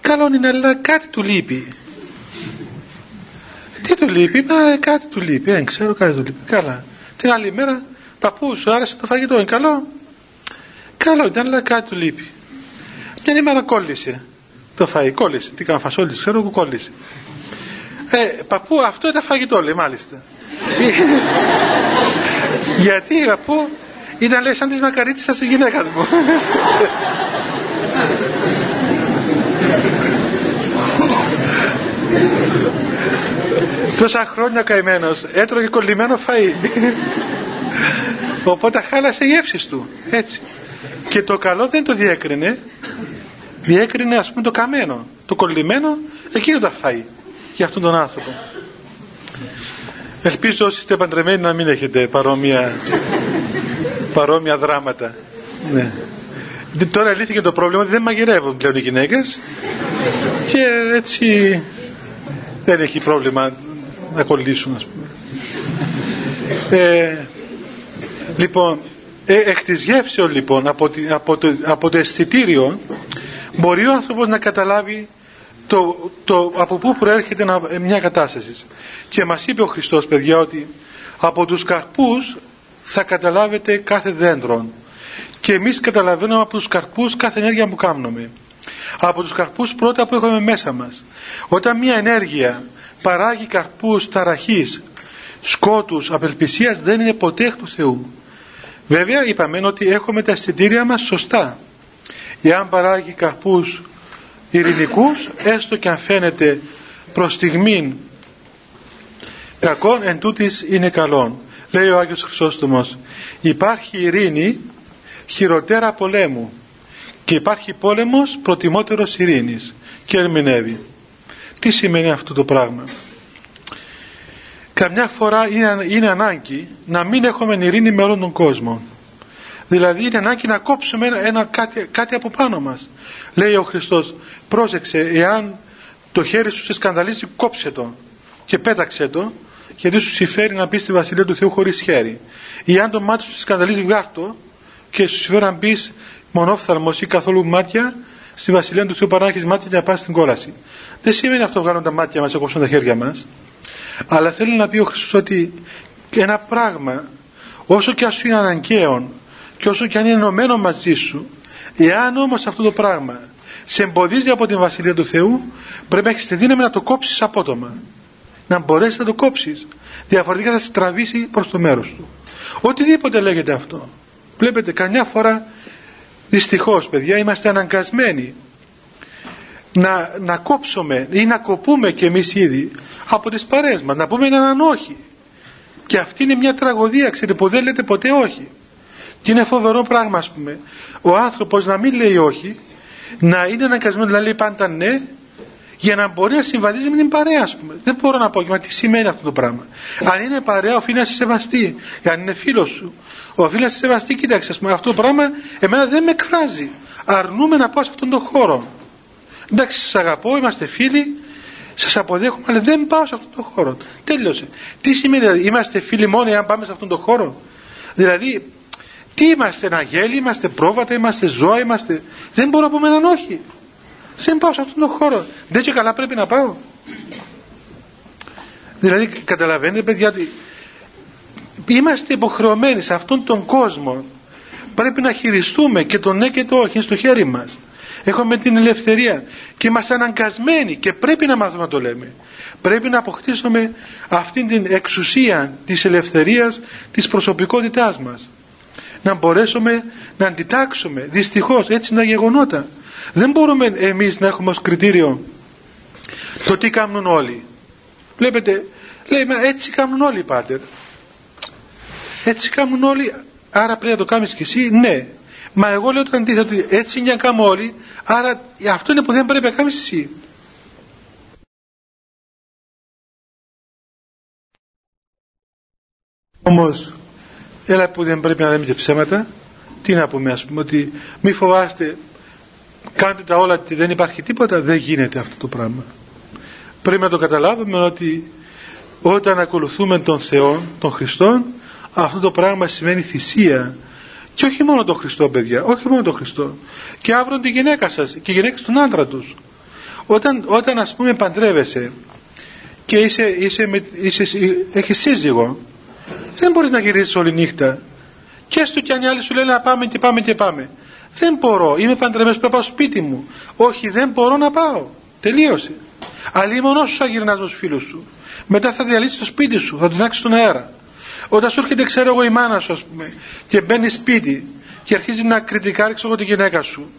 Καλό είναι, αλλά κάτι του λείπει. Τι του λείπει? Μα κάτι του λείπει, δεν ξέρω, κάτι του λείπει. Καλά. Την άλλη μέρα παππού, σου άρεσε το φαγητό, είναι καλό? Καλό ήταν, αλλά κάτι του λείπει. Μια ημέρα κόλλησε το φαΐ, κόλλησε, τι κάνω φασόλης, ξέρω εγώ, κόλλησε. Ε, παππού, αυτό ήταν φαγητό, λέει, μάλιστα. Γιατί, παππού, ήταν, λέει, σαν τις μακαρίτισσας της γυναίκας μου. Τόσα χρόνια καημένος έτρωγε κολλημένο φαΐ, οπότε χάλασε η γεύση του, έτσι. Και το καλό δεν το διέκρινε, διέκρινε ας πούμε το καμένο, το κολλημένο, εκείνο τα φαΐ για αυτόν τον άνθρωπο. Ελπίζω όσοι είστε παντρεμένοι να μην έχετε παρόμοια, παρόμοια δράματα. Ναι. Τώρα λύθηκε το πρόβλημα ότι δεν μαγειρεύουν πλέον οι γυναίκες και έτσι δεν έχει πρόβλημα να κολλήσουν, ας πούμε. Ε, λοιπόν, ε, εκ της γεύσεως, λοιπόν, από, τη, από, το, από το αισθητήριο μπορεί ο άνθρωπος να καταλάβει το, το, από πού προέρχεται μια κατάσταση. Και μας είπε ο Χριστός, παιδιά, ότι από τους καρπούς θα καταλάβετε κάθε δέντρο. Και εμείς καταλαβαίνουμε από τους καρπούς κάθε ενέργεια που κάνουμε. Από τους καρπούς πρώτα που έχουμε μέσα μας. Όταν μια ενέργεια παράγει καρπούς ταραχής, σκότους, απελπισίας, δεν είναι ποτέ εκ του Θεού. Βέβαια είπαμε ότι έχουμε τα αισθητήρια μας σωστά. Εάν παράγει καρπούς ειρηνικούς, έστω και αν φαίνεται προς στιγμήν κακόν, εν τούτης είναι καλόν. Λέει ο Άγιος Χρυσόστομος, υπάρχει ειρήνη χειροτέρα πολέμου και υπάρχει πόλεμος προτιμότερος ειρήνης, και ερμηνεύει. Τι σημαίνει αυτό το πράγμα? Καμιά φορά είναι, είναι ανάγκη να μην έχουμε ειρήνη με όλον τον κόσμο. Δηλαδή είναι ανάγκη να κόψουμε ένα, ένα, κάτι, κάτι από πάνω μας. Λέει ο Χριστός, πρόσεξε, εάν το χέρι σου σε σκανδαλίζει, κόψε το και πέταξε το, γιατί σου συμφέρει να πεις στη Βασιλεία του Θεού χωρίς χέρι. Ή αν το μάτι σου σε σκανδαλίζει, βγάρτο και σου συμφέρει να πεις μονόφθαλμος ή καθόλου μάτια, στη Βασιλεία του Θεού παρά να έχεις μάτια για να πας στην κόλαση. Δεν σημαίνει αυτό βγάλουν τα μάτια μας, κόψουν τα χέρια μας. Αλλά θέλει να πει ο Χριστός ότι ένα πράγμα, όσο και αν σου είναι αναγκαίο και όσο και αν είναι ενωμένο μαζί σου, εάν όμως αυτό το πράγμα σε εμποδίζει από την Βασιλεία του Θεού, πρέπει να έχεις τη δύναμη να το κόψεις απότομα. Να μπορέσεις να το κόψεις. Διαφορετικά θα σε τραβήσει προς το μέρος του. Οτιδήποτε λέγεται αυτό. Βλέπετε, καμιά φορά δυστυχώς, παιδιά, είμαστε αναγκασμένοι να, να κόψουμε ή να κοπούμε κι εμείς ήδη από τις παρέες μας, να πούμε έναν όχι. Και αυτή είναι μια τραγωδία, ξέρετε, που δεν λέτε ποτέ όχι. Και είναι φοβερό πράγμα, ας πούμε, ο άνθρωπος να μην λέει όχι, να είναι αναγκασμένος να λέει πάντα ναι, για να μπορεί να συμβαδίζει με την παρέα, ας πούμε. Δεν μπορώ να πω, μα τι σημαίνει αυτό το πράγμα. Αν είναι παρέα, οφείλει να σε σεβαστεί. Αν είναι φίλος σου, οφείλει να σε σεβαστεί. Κοίταξε, ας πούμε, αυτό το πράγμα εμένα δεν με εκφράζει. Αρνούμε να πάω σε αυτόν τον χώρο. Εντάξει, σας αγαπώ, είμαστε φίλοι, σας αποδέχομαι, αλλά δεν πάω σε αυτόν τον χώρο. Τέλειωσε. Τι σημαίνει, δηλαδή, είμαστε φίλοι μόνο αν πάμε σε αυτόν τον χώρο? Δηλαδή, τι είμαστε, ένα γέλι, είμαστε πρόβατα, είμαστε ζώα, είμαστε. Δεν μπορώ να πούμε έναν όχι. Δεν πάω σε αυτόν τον χώρο. Δεν και καλά πρέπει να πάω. Δηλαδή, καταλαβαίνετε, παιδιά, ότι είμαστε υποχρεωμένοι σε αυτόν τον κόσμο. Πρέπει να χειριστούμε και το ναι και το όχι στο χέρι μας. Έχουμε την ελευθερία και είμαστε αναγκασμένοι και πρέπει να μάθουμε να το λέμε. Πρέπει να αποκτήσουμε αυτήν την εξουσία της ελευθερίας της προσωπικότητάς μας. Να μπορέσουμε να αντιτάξουμε. Δυστυχώς έτσι είναι τα γεγονότα. Δεν μπορούμε εμείς να έχουμε ως κριτήριο το τι κάνουν όλοι. Βλέπετε, λέμε έτσι κάνουν όλοι, πάτερ. Έτσι κάνουν όλοι, άρα πρέπει να το κάνεις κι εσύ, ναι. Μα εγώ λέω το αντίθετο, ότι έτσι είναι να κάνουμε όλοι, άρα αυτό είναι που δεν πρέπει να κάνεις εσύ. Όμως, έλα που δεν πρέπει να λέμε και ψέματα, τι να πούμε, ας πούμε, ότι μη φοβάστε, κάντε τα όλα και δεν υπάρχει τίποτα, δεν γίνεται αυτό το πράγμα. Πρέπει να το καταλάβουμε ότι όταν ακολουθούμε τον Θεό, τον Χριστόν, αυτό το πράγμα σημαίνει θυσία. Και όχι μόνο τον Χριστό, παιδιά, όχι μόνο τον Χριστό. Και αύριο τη γυναίκα σας και γυναίκα στον άντρα τους. Όταν, όταν ας πούμε παντρεύεσαι και είσαι, είσαι, είσαι, είσαι, έχεις σύζυγο, δεν μπορείς να γυρίσεις όλη νύχτα Και έστω και αν οι άλλοι σου λένε να πάμε και πάμε και πάμε. Δεν μπορώ, είμαι παντρεμένος, πρέπει να πάω σπίτι μου. Όχι, δεν μπορώ να πάω. Τελείωσε. Αλλά είμαι μόνο σου θα γυρνάς με τους φίλους σου. Μετά θα διαλύσεις το σπίτι σου, θα του δάξει τον αέρα. Όταν σου έρχεται, ξέρω εγώ, η μάνα σου, ας πούμε, και μπαίνει σπίτι και αρχίζει να κριτικάρει, ξέρω εγώ, τη γυναίκα σου.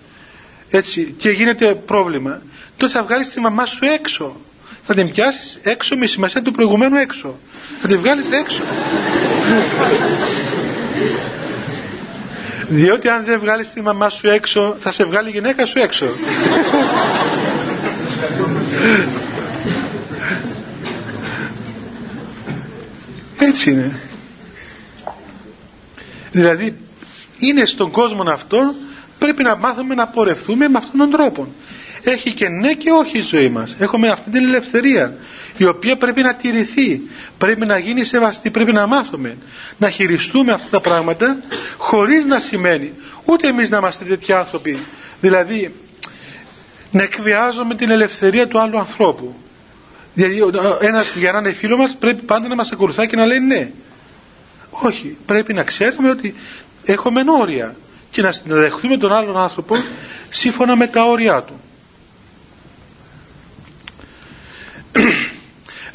Έτσι, και γίνεται πρόβλημα. Τότε θα βγάλεις τη μαμά σου έξω. Θα την πιάσεις έξω με σημασία του προηγουμένου έξω. Θα την βγάλεις έξω. Διότι αν δεν βγάλεις τη μαμά σου έξω, θα σε βγάλει η γυναίκα σου έξω. Έτσι είναι. Δηλαδή είναι στον κόσμο αυτό, πρέπει να μάθουμε να πορευτούμε με αυτόν τον τρόπο. Έχει και ναι και όχι η ζωή μας. Έχουμε αυτή την ελευθερία, η οποία πρέπει να τηρηθεί, πρέπει να γίνει σεβαστή, πρέπει να μάθουμε να χειριστούμε αυτά τα πράγματα, χωρίς να σημαίνει ούτε εμείς να είμαστε τέτοιοι άνθρωποι, δηλαδή να εκβιάζουμε την ελευθερία του άλλου ανθρώπου. Δηλαδή ένας για να είναι φίλο μας πρέπει πάντα να μας ακολουθά και να λέει ναι. Όχι, πρέπει να ξέρουμε ότι έχουμε όρια και να συνδεχθούμε τον άλλον άνθρωπο σύμφωνα με τα όρια του.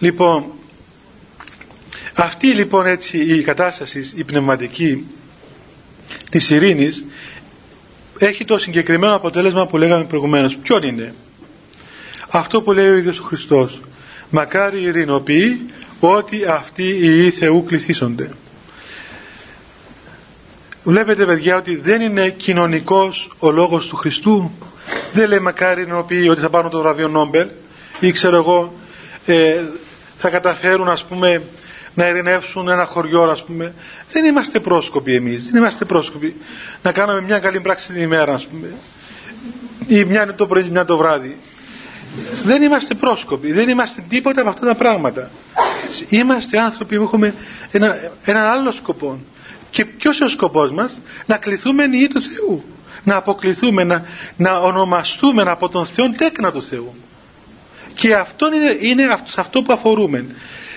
Λοιπόν, αυτή λοιπόν έτσι η κατάσταση η πνευματική της ειρήνης έχει το συγκεκριμένο αποτέλεσμα που λέγαμε προηγουμένως. Ποιον είναι? Αυτό που λέει ο ίδιος ο Χριστός: μακάρι οι ειρηνοποιοί, ότι αυτοί οι ιοί Θεού κληθήσονται. Βλέπετε, παιδιά, ότι δεν είναι κοινωνικός ο λόγος του Χριστού. Δεν λέει μακάρι οι ειρηνοποιοί, ότι θα πάρουν το βραβείο Νόμπελ, ή ξέρω εγώ ε, θα καταφέρουν, ας πούμε, να ειρηνεύσουν ένα χωριό, ας πούμε. Δεν είμαστε πρόσκοποι εμείς, δεν είμαστε πρόσκοποι να κάνουμε μια καλή πράξη την ημέρα, ας πούμε, ή μια το πρωί, μια το βράδυ. Δεν είμαστε πρόσκοποι, δεν είμαστε τίποτα από αυτά τα πράγματα. Είμαστε άνθρωποι που έχουμε ένα, έναν άλλο σκοπό. Και ποιος είναι ο σκοπός μας? Να κληθούμε εν ιή του Θεού, να αποκληθούμε, να, να ονομαστούμε από τον Θεό τέκνα του Θεού. Και αυτό είναι, είναι σε αυτό που αφορούμε.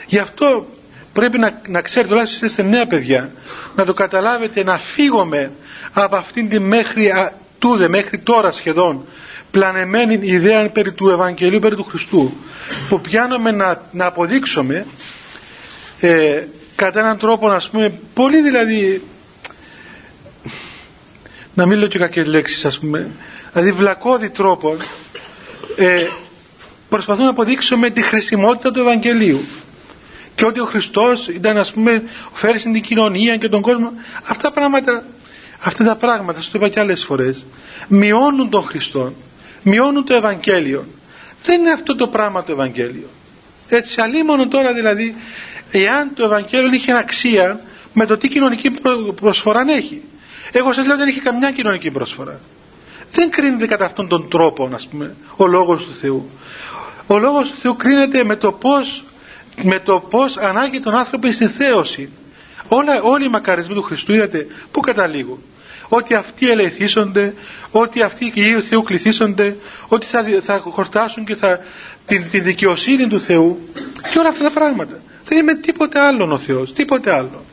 Γι' αυτό πρέπει να, να ξέρετε, τουλάχιστον είστε νέα παιδιά, να το καταλάβετε, να φύγουμε από αυτήν την μέχρι α, τούδε, μέχρι τώρα σχεδόν πλανεμένη ιδέα περί του Ευαγγελίου, περί του Χριστού, που πιάνομαι να, να αποδείξουμε ε, κατά έναν τρόπο, να πούμε, πολύ δηλαδή, να μην λέω και κακές λέξεις, ας πούμε, δηλαδή βλακώδη τρόπο, ε, προσπαθούμε να αποδείξουμε τη χρησιμότητα του Ευαγγελίου και ότι ο Χριστός ήταν, ας πούμε, φέρει στην κοινωνία και τον κόσμο. Αυτά πράγματα, αυτά τα πράγματα, σας το είπα και άλλες φορές, μειώνουν τον Χριστό, μειώνουν το Ευαγγέλιο. Δεν είναι αυτό το πράγμα το Ευαγγέλιο. Έτσι, αλλήμωνο τώρα δηλαδή, εάν το Ευαγγέλιο είχε αξία με το τι κοινωνική προσφορά έχει. Εγώ σας λέω, δεν είχε καμιά κοινωνική προσφορά. Δεν κρίνεται κατά αυτόν τον τρόπο, ας πούμε, ο λόγος του Θεού. Ο λόγος του Θεού κρίνεται με το πώς, με το πώς ανάγει τον άνθρωπο στην θέωση. Όλα, όλοι οι μακαρισμοί του Χριστού, είδατε πού καταλήγουν. Ότι αυτοί ελεθίσονται, ότι αυτοί οι ιοί Θεού κληθήσονται, ότι θα, θα χορτάσουν και θα, την, την δικαιοσύνη του Θεού και όλα αυτά τα πράγματα. Δεν είμαι τίποτε άλλον ο Θεός, τίποτε άλλο.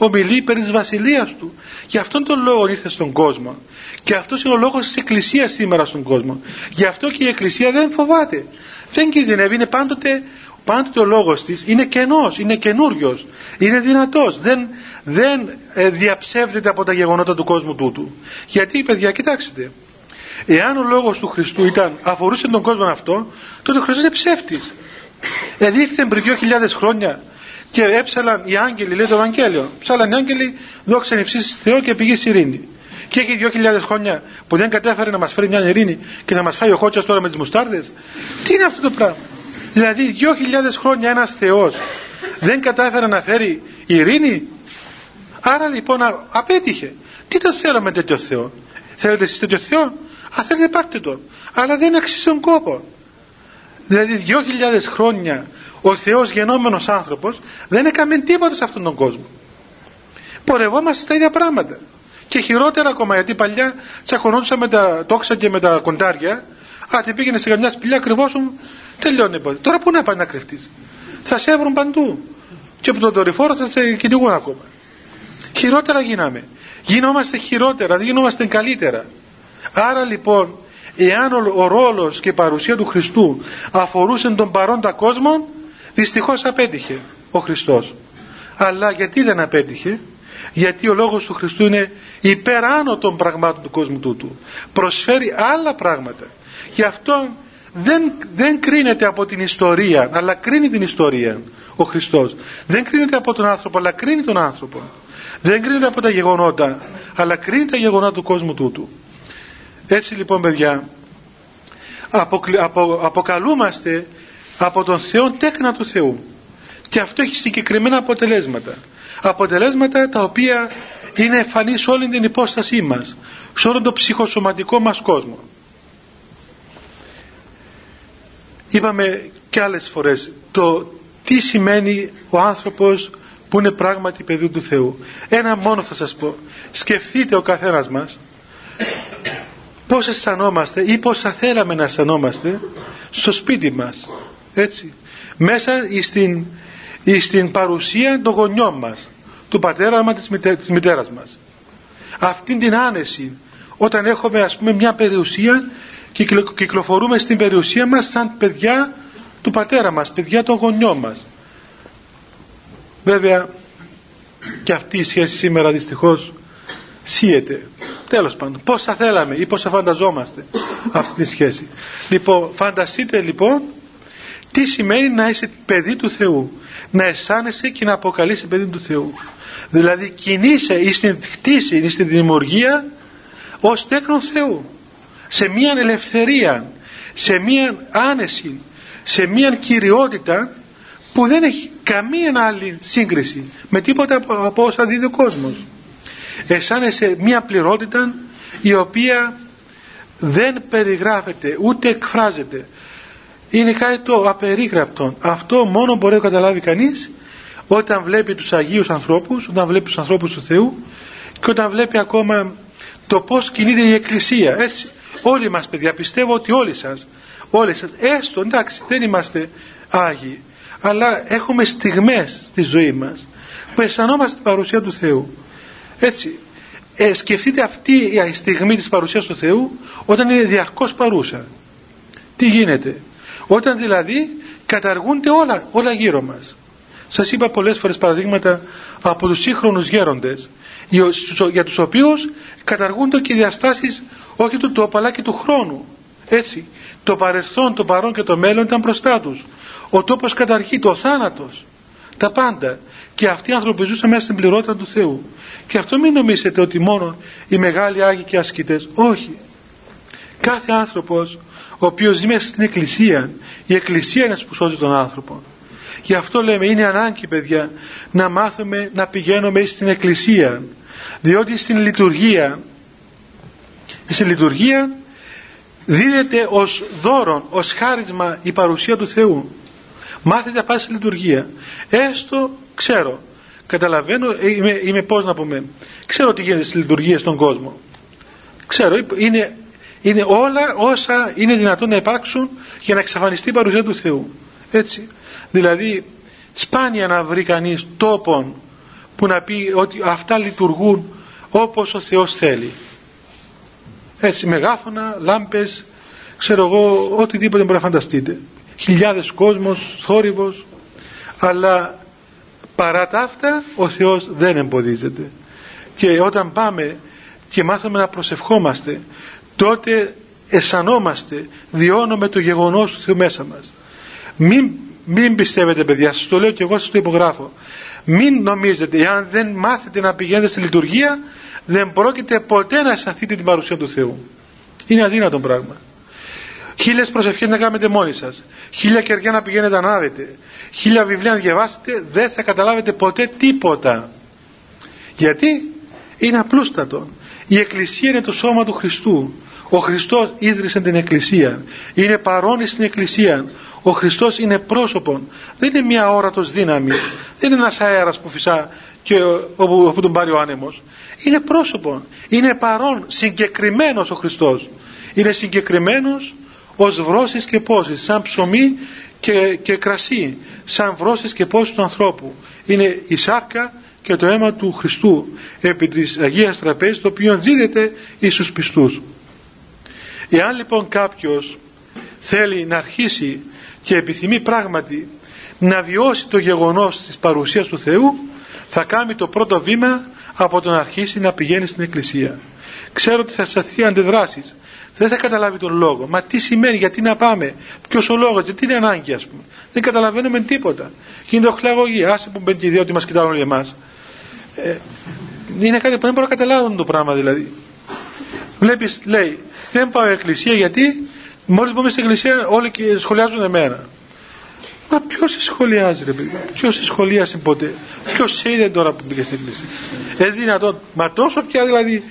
Ομιλεί περί της βασιλείας του. Γι' αυτόν τον λόγο ήρθε στον κόσμο. Και αυτός είναι ο λόγος της Εκκλησίας σήμερα στον κόσμο. Γι' αυτό και η Εκκλησία δεν φοβάται. Δεν κινδυνεύει, είναι πάντοτε, πάντοτε ο λόγος της. Είναι κενός, είναι καινούριος, είναι δυνατός. Δεν, δεν ε, διαψεύδεται από τα γεγονότα του κόσμου τούτου. Γιατί, παιδιά, κοιτάξτε, εάν ο λόγος του Χριστού ήταν, αφορούσε τον κόσμο αυτό, τότε ο Χριστός είναι ψεύτης. Δηλαδή ήρθε πριν δύο χιλιάδες χρόνια και έψαλαν οι άγγελοι, λέει το Ευαγγέλιο, ψάλαν οι άγγελοι δόξα υψίσεις Θεό και πηγής ειρήνη. Και έχει δύο χιλιάδες χρόνια που δεν κατάφερε να μας φέρει μια ειρήνη και να μας φάει ο Χότσας τώρα με τις μουστάρδες. Τι είναι αυτό το πράγμα? Δηλαδή δύο χιλιάδες χρόνια ένας Θεός δεν κατάφερε να φέρει ειρήνη. Άρα λοιπόν απέτυχε. Τι το θέλουμε τέτοιο Θεό? Θέλετε εσείς τέτοιο Θεό? Α, θέλετε, πάρτε το. Αλλά δεν αξίζει τον κόπο. Δηλαδή δύο χιλιάδες χρόνια ο Θεός γενόμενος άνθρωπος δεν έκαμε τίποτα σε αυτόν τον κόσμο. Πορευόμαστε στα ίδια πράγματα. Και χειρότερα ακόμα, γιατί παλιά τσακωνόντουσαν με τα τόξα και με τα κοντάρια. Α, τι πήγαινε σε καμιά σπηλιά, κρυβόσουν, τελειώνει. Τώρα πού να πάει να κρυφτείς? Θα σε έβρουν παντού. Και από τον δορυφόρο θα σε κυνηγούν ακόμα. χειρότερα γίναμε. Γινόμαστε χειρότερα, δεν γινόμαστε καλύτερα. Άρα λοιπόν, εάν ο ρόλος και η παρουσία του Χριστού αφορούσε τον παρόντα κόσμο, δυστυχώς απέτυχε ο Χριστός. Αλλά γιατί δεν απέτυχε? Γιατί ο λόγος του Χριστού είναι υπεράνω των πραγμάτων του κόσμου τούτου. Προσφέρει άλλα πράγματα. Γι' αυτό δεν, δεν κρίνεται από την ιστορία, αλλά κρίνει την ιστορία ο Χριστός. Δεν κρίνεται από τον άνθρωπο, αλλά κρίνει τον άνθρωπο. Δεν κρίνεται από τα γεγονότα, αλλά κρίνει τα γεγονότα του κόσμου τούτου. Έτσι λοιπόν, παιδιά, αποκλει, απο, αποκαλούμαστε από τον Θεό τέκνα του Θεού. Και αυτό έχει συγκεκριμένα αποτελέσματα. Αποτελέσματα τα οποία είναι εμφανή σε όλη την υπόστασή μας, σε όλο το ψυχοσωματικό μας κόσμο. Είπαμε και άλλες φορές το τι σημαίνει ο άνθρωπος που είναι πράγματι παιδί του Θεού. Ένα μόνο θα σας πω. Σκεφτείτε ο καθένας μας πώς αισθανόμαστε ή πώς θα θέλαμε να αισθανόμαστε στο σπίτι μας, έτσι, μέσα στην, στην παρουσία των γονιών μας, του πατέρα μας, της, μητέ, της μητέρας μας. Αυτήν την άνεση όταν έχουμε, ας πούμε, μια περιουσία και κυκλοφορούμε στην περιουσία μας σαν παιδιά του πατέρα μας, παιδιά των γονιών μας. Βέβαια και αυτή η σχέση σήμερα δυστυχώς σύεται. Τέλος πάντων, πώς θα θέλαμε ή πώς θα φανταζόμαστε αυτή τη σχέση. Λοιπόν, φανταστείτε λοιπόν τι σημαίνει να είσαι παιδί του Θεού, να αισθάνεσαι και να αποκαλείσαι παιδί του Θεού. Δηλαδή κινείσαι ή στην χτίση ή στην δημιουργία ως τέκνον Θεού, σε μια ελευθερία, σε μια άνεση, σε μια κυριότητα που δεν έχει καμία άλλη σύγκριση με τίποτα από, από όσα δίδει ο κόσμος. Αισθάνεσαι μια πληρότητα η οποία δεν περιγράφεται ούτε εκφράζεται. Είναι κάτι το απερίγραπτο. Αυτό μόνο μπορεί να καταλάβει κανείς όταν βλέπει τους Αγίους ανθρώπους, όταν βλέπει τους ανθρώπους του Θεού και όταν βλέπει ακόμα το πώς κινείται η Εκκλησία. Έτσι, όλοι μας, παιδιά, πιστεύω ότι όλοι σας, όλοι σας, έστω εντάξει δεν είμαστε Άγιοι, αλλά έχουμε στιγμές στη ζωή μας που αισθανόμαστε την παρουσία του Θεού. Έτσι, ε, σκεφτείτε αυτή η στιγμή της παρουσίας του Θεού όταν είναι διαρκώς παρούσα. Τι γίνεται? Όταν δηλαδή καταργούνται όλα, όλα γύρω μας. Σας είπα πολλές φορές παραδείγματα από τους σύγχρονους γέροντες, για τους οποίους καταργούνται και οι διαστάσεις όχι του τόπου αλλά και του χρόνου. Έτσι, το παρελθόν, το παρόν και το μέλλον ήταν μπροστά τους. Ο τόπος καταργείται, ο θάνατος, τα πάντα. Και αυτοί οι άνθρωποι ζούσαν μέσα στην πληρότητα του Θεού. Και αυτό μην νομίζετε ότι μόνο οι μεγάλοι Άγιοι και ασκητές. Όχι. Κάθε άνθρωπος ο οποίος ζει μέσα στην Εκκλησία, η Εκκλησία είναι που σώζει τον άνθρωπο. Γι' αυτό λέμε είναι ανάγκη, παιδιά, να μάθουμε να πηγαίνουμε στην Εκκλησία, διότι στην λειτουργία, στην λειτουργία δίδεται ως δώρο, ως χάρισμα η παρουσία του Θεού. Μάθετε να πάει στη λειτουργία. Έστω ξέρω, καταλαβαίνω, είμαι, είμαι πώς να πούμε, ξέρω τι γίνεται στη λειτουργία στον κόσμο. Ξέρω, είναι, είναι όλα όσα είναι δυνατόν να υπάρξουν για να εξαφανιστεί η παρουσία του Θεού. Έτσι. Δηλαδή, σπάνια να βρει κανείς τόπον που να πει ότι αυτά λειτουργούν όπως ο Θεός θέλει. Έτσι, μεγάφωνα, λάμπες, ξέρω εγώ, οτιδήποτε μπορεί να φανταστείτε. Χιλιάδες κόσμος, θόρυβος, αλλά παρά τα αυτά ο Θεός δεν εμποδίζεται. Και όταν πάμε και μάθαμε να προσευχόμαστε, τότε αισθανόμαστε, βιώνουμε το γεγονός του Θεού μέσα μας. Μην, μην πιστεύετε, παιδιά, σας το λέω και εγώ σας το υπογράφω, μην νομίζετε, εάν δεν μάθετε να πηγαίνετε στη λειτουργία, δεν πρόκειται ποτέ να αισθανθείτε την παρουσία του Θεού. Είναι αδύνατο πράγμα. Χίλιες προσευχές να κάνετε μόνοι σας, χίλια κεριά να πηγαίνετε να ανάβετε, χίλια βιβλία να διαβάσετε, δεν θα καταλάβετε ποτέ τίποτα. Γιατί? Είναι απλούστατο. Η Εκκλησία είναι το σώμα του Χριστού. Ο Χριστός ίδρυσε την Εκκλησία. Είναι παρόν στην Εκκλησία. Ο Χριστός είναι πρόσωπον. Δεν είναι μια όρατος δύναμη. Δεν είναι ένας αέρας που φυσά και όπου, όπου τον πάρει ο άνεμος. Είναι πρόσωπον. Είναι παρόν. Συγκεκριμένος ο Χριστός. Είναι συγκεκριμένος ως βρώσεις και πόσεις. Σαν ψωμί και, και κρασί. Σαν βρώσεις και πόσεις του ανθρώπου. Είναι η σάρκα και το αίμα του Χριστού επί της Αγίας Τραπέζης, το οποίο δίδεται εις τους πιστούς. Εάν λοιπόν κάποιος θέλει να αρχίσει και επιθυμεί πράγματι να βιώσει το γεγονός της παρουσίας του Θεού, θα κάνει το πρώτο βήμα από το να αρχίσει να πηγαίνει στην εκκλησία. Ξέρω ότι θα σταθεί αντιδράσεις, δεν θα καταλάβει τον λόγο. Μα τι σημαίνει, γιατί να πάμε, ποιος ο λόγος, γιατί είναι ανάγκη, ας πούμε. Δεν καταλαβαίνουμε τίποτα. Και είναι οχλαγωγή, άσε που μπαίνει και η ιδέα ότι μας κοιτάνε όλοι εμάς. Ε, είναι κάτι που δεν μπορούν να καταλάβουν το πράγμα δηλαδή. Βλέπεις, λέει, δεν πάω εκκλησία γιατί μόλις μπούμε στην εκκλησία όλοι και σχολιάζουν εμένα. Μα ποιος σε σχολιάζει ρε παιδί, ποιος σε σχολιάζει ποτέ, ποιος σε είδε τώρα που πήγε στην εκκλησία. Ε, δυνατόν, μα τόσο πια δηλαδή,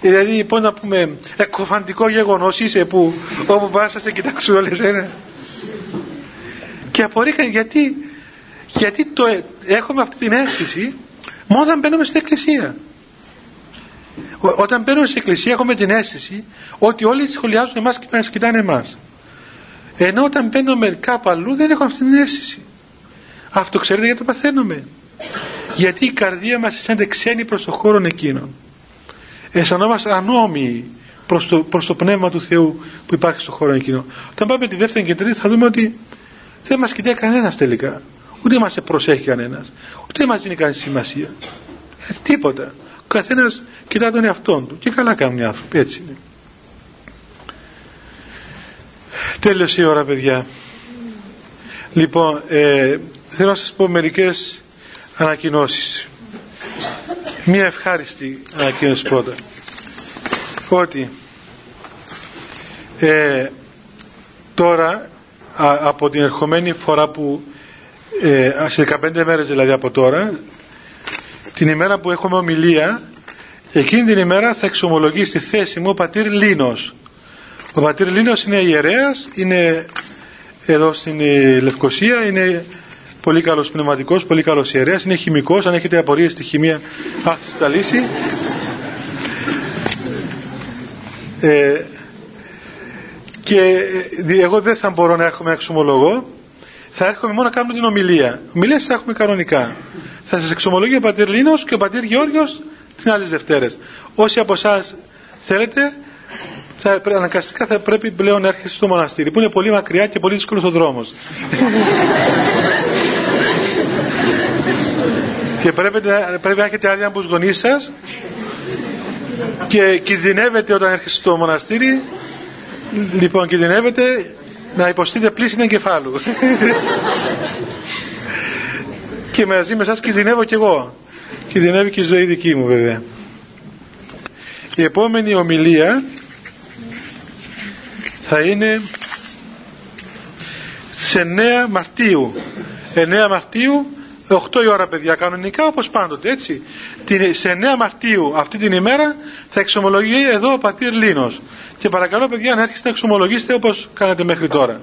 δηλαδή πώς να πούμε, εκκοφαντικό γεγονός είσαι που όπου πας θα σε κοιτάξουν όλες ένα. Και απορρίκανε γιατί, γιατί το, έχουμε αυτή την αίσθηση μόνο όταν μπαίνουμε στην εκκλησία. Ό, όταν μπαίνουμε στην εκκλησία έχουμε την αίσθηση ότι όλοι σχολιάζουν εμάς και μας κοιτάνε εμάς. Ενώ όταν μπαίνουμε κάπου αλλού δεν έχουμε αυτή την αίσθηση. Αυτό ξέρετε γιατί το παθαίνουμε. Γιατί η καρδία μας αισθάνεται ξένη προς το χώρο εκείνο. Αισθανόμαστε ανώμοιοι προς το, προς το πνεύμα του Θεού που υπάρχει στο χώρο εκείνο. Όταν πάμε τη δεύτερη και τρίτη θα δούμε ότι δεν μας κοιτάει κανένας τελικά. Ούτε μας προσέχει κανένας. Ούτε μας δίνει κανένα σημασία. Ε, τίποτα. Ο καθένας κοιτά τον εαυτόν του. Και καλά κάνουν οι άνθρωποι. Έτσι είναι. Τέλειωσε η ώρα, παιδιά. Λοιπόν, ε, θέλω να σας πω μερικές ανακοινώσεις. Μία ευχάριστη ανακοίνωση πρώτα. Ότι ε, τώρα α, από την ερχομένη φορά που ε, σε δεκαπέντε μέρες δηλαδή από τώρα, την ημέρα που έχουμε ομιλία, εκείνη την ημέρα θα εξομολογεί στη θέση μου ο πατήρ Λίνος. Ο πατήρ Λίνος είναι ιερέας, είναι εδώ στην Λευκοσία, είναι πολύ καλός πνευματικός, πολύ καλός ιερέας, είναι χημικός, αν έχετε απορίες στη χημεία άρθει στα λύση. Ε, και εγώ δεν θα μπορώ να έρχομαι εξομολογώ, θα έρχομαι μόνο να κάνουμε την ομιλία. Ομιλίες θα έχουμε κανονικά. Θα σας εξομολογεί ο πατήρ Λίνος και ο πατήρ Γεώργιος την άλλη Δευτέρες. Όσοι από εσάς θέλετε, θα, αναγκαστικά θα πρέπει πλέον να έρχεσαι στο μοναστήρι που είναι πολύ μακριά και πολύ δύσκολος ο δρόμος. Και πρέπει, πρέπει να έχετε άδεια από τους γονείς σας και κινδυνεύετε όταν έρχεσαι στο μοναστήρι, λοιπόν κινδυνεύετε να υποστείτε πλήση εγκεφάλου. Και μαζί με σας κινδυνεύω κι εγώ, κινδυνεύει και η ζωή δική μου βέβαια. Η επόμενη ομιλία θα είναι σε εννέα Μαρτίου. εννέα Μαρτίου, οκτώ η ώρα παιδιά, κανονικά όπως πάντοτε, έτσι. Σε εννέα Μαρτίου αυτή την ημέρα θα εξομολογεί εδώ ο πατήρ Λίνος. Και παρακαλώ παιδιά να έρχεστε να εξομολογήσετε όπως κάνατε μέχρι τώρα.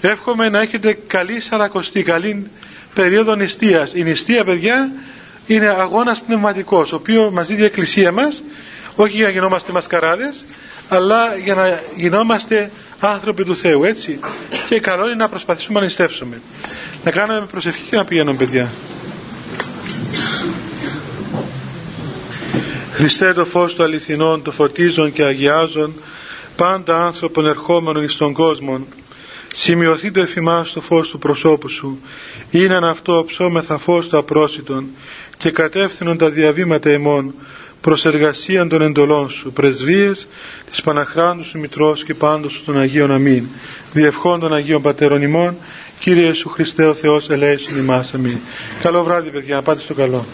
Εύχομαι να έχετε καλή σαρακοστή, καλή περίοδο νηστείας. Η νηστεία παιδιά είναι αγώνας πνευματικός, ο οποίο μας δίδει η εκκλησία μας, όχι για να γινόμαστε μασκαράδες, αλλά για να γινόμαστε άνθρωποι του Θεού, έτσι. Και καλό είναι να προσπαθήσουμε να νηστεύσουμε, να κάνουμε προσευχή και να πηγαίνουμε παιδιά. Χριστέ το φως του αληθινών, το φωτίζον και αγιάζον πάντα άνθρωπον ερχόμενον εις τον κόσμο, σημειωθεί το εφημάς το φως του προσώπου σου, είναν αυτό ψώμεθα φως του απρόσιτον και κατεύθυνον τα διαβήματα ημών προς εργασίαν των εντολών σου, πρεσβείες της Παναχράντου σου Μητρός και πάντως σου των Αγίων αμήν. Διευχών των Αγίων Πατέρων ημών, Κύριε Ιησού Χριστέ ο Θεός ελέησον ημάς αμήν. Καλό βράδυ παιδιά, να πάτε στο καλό.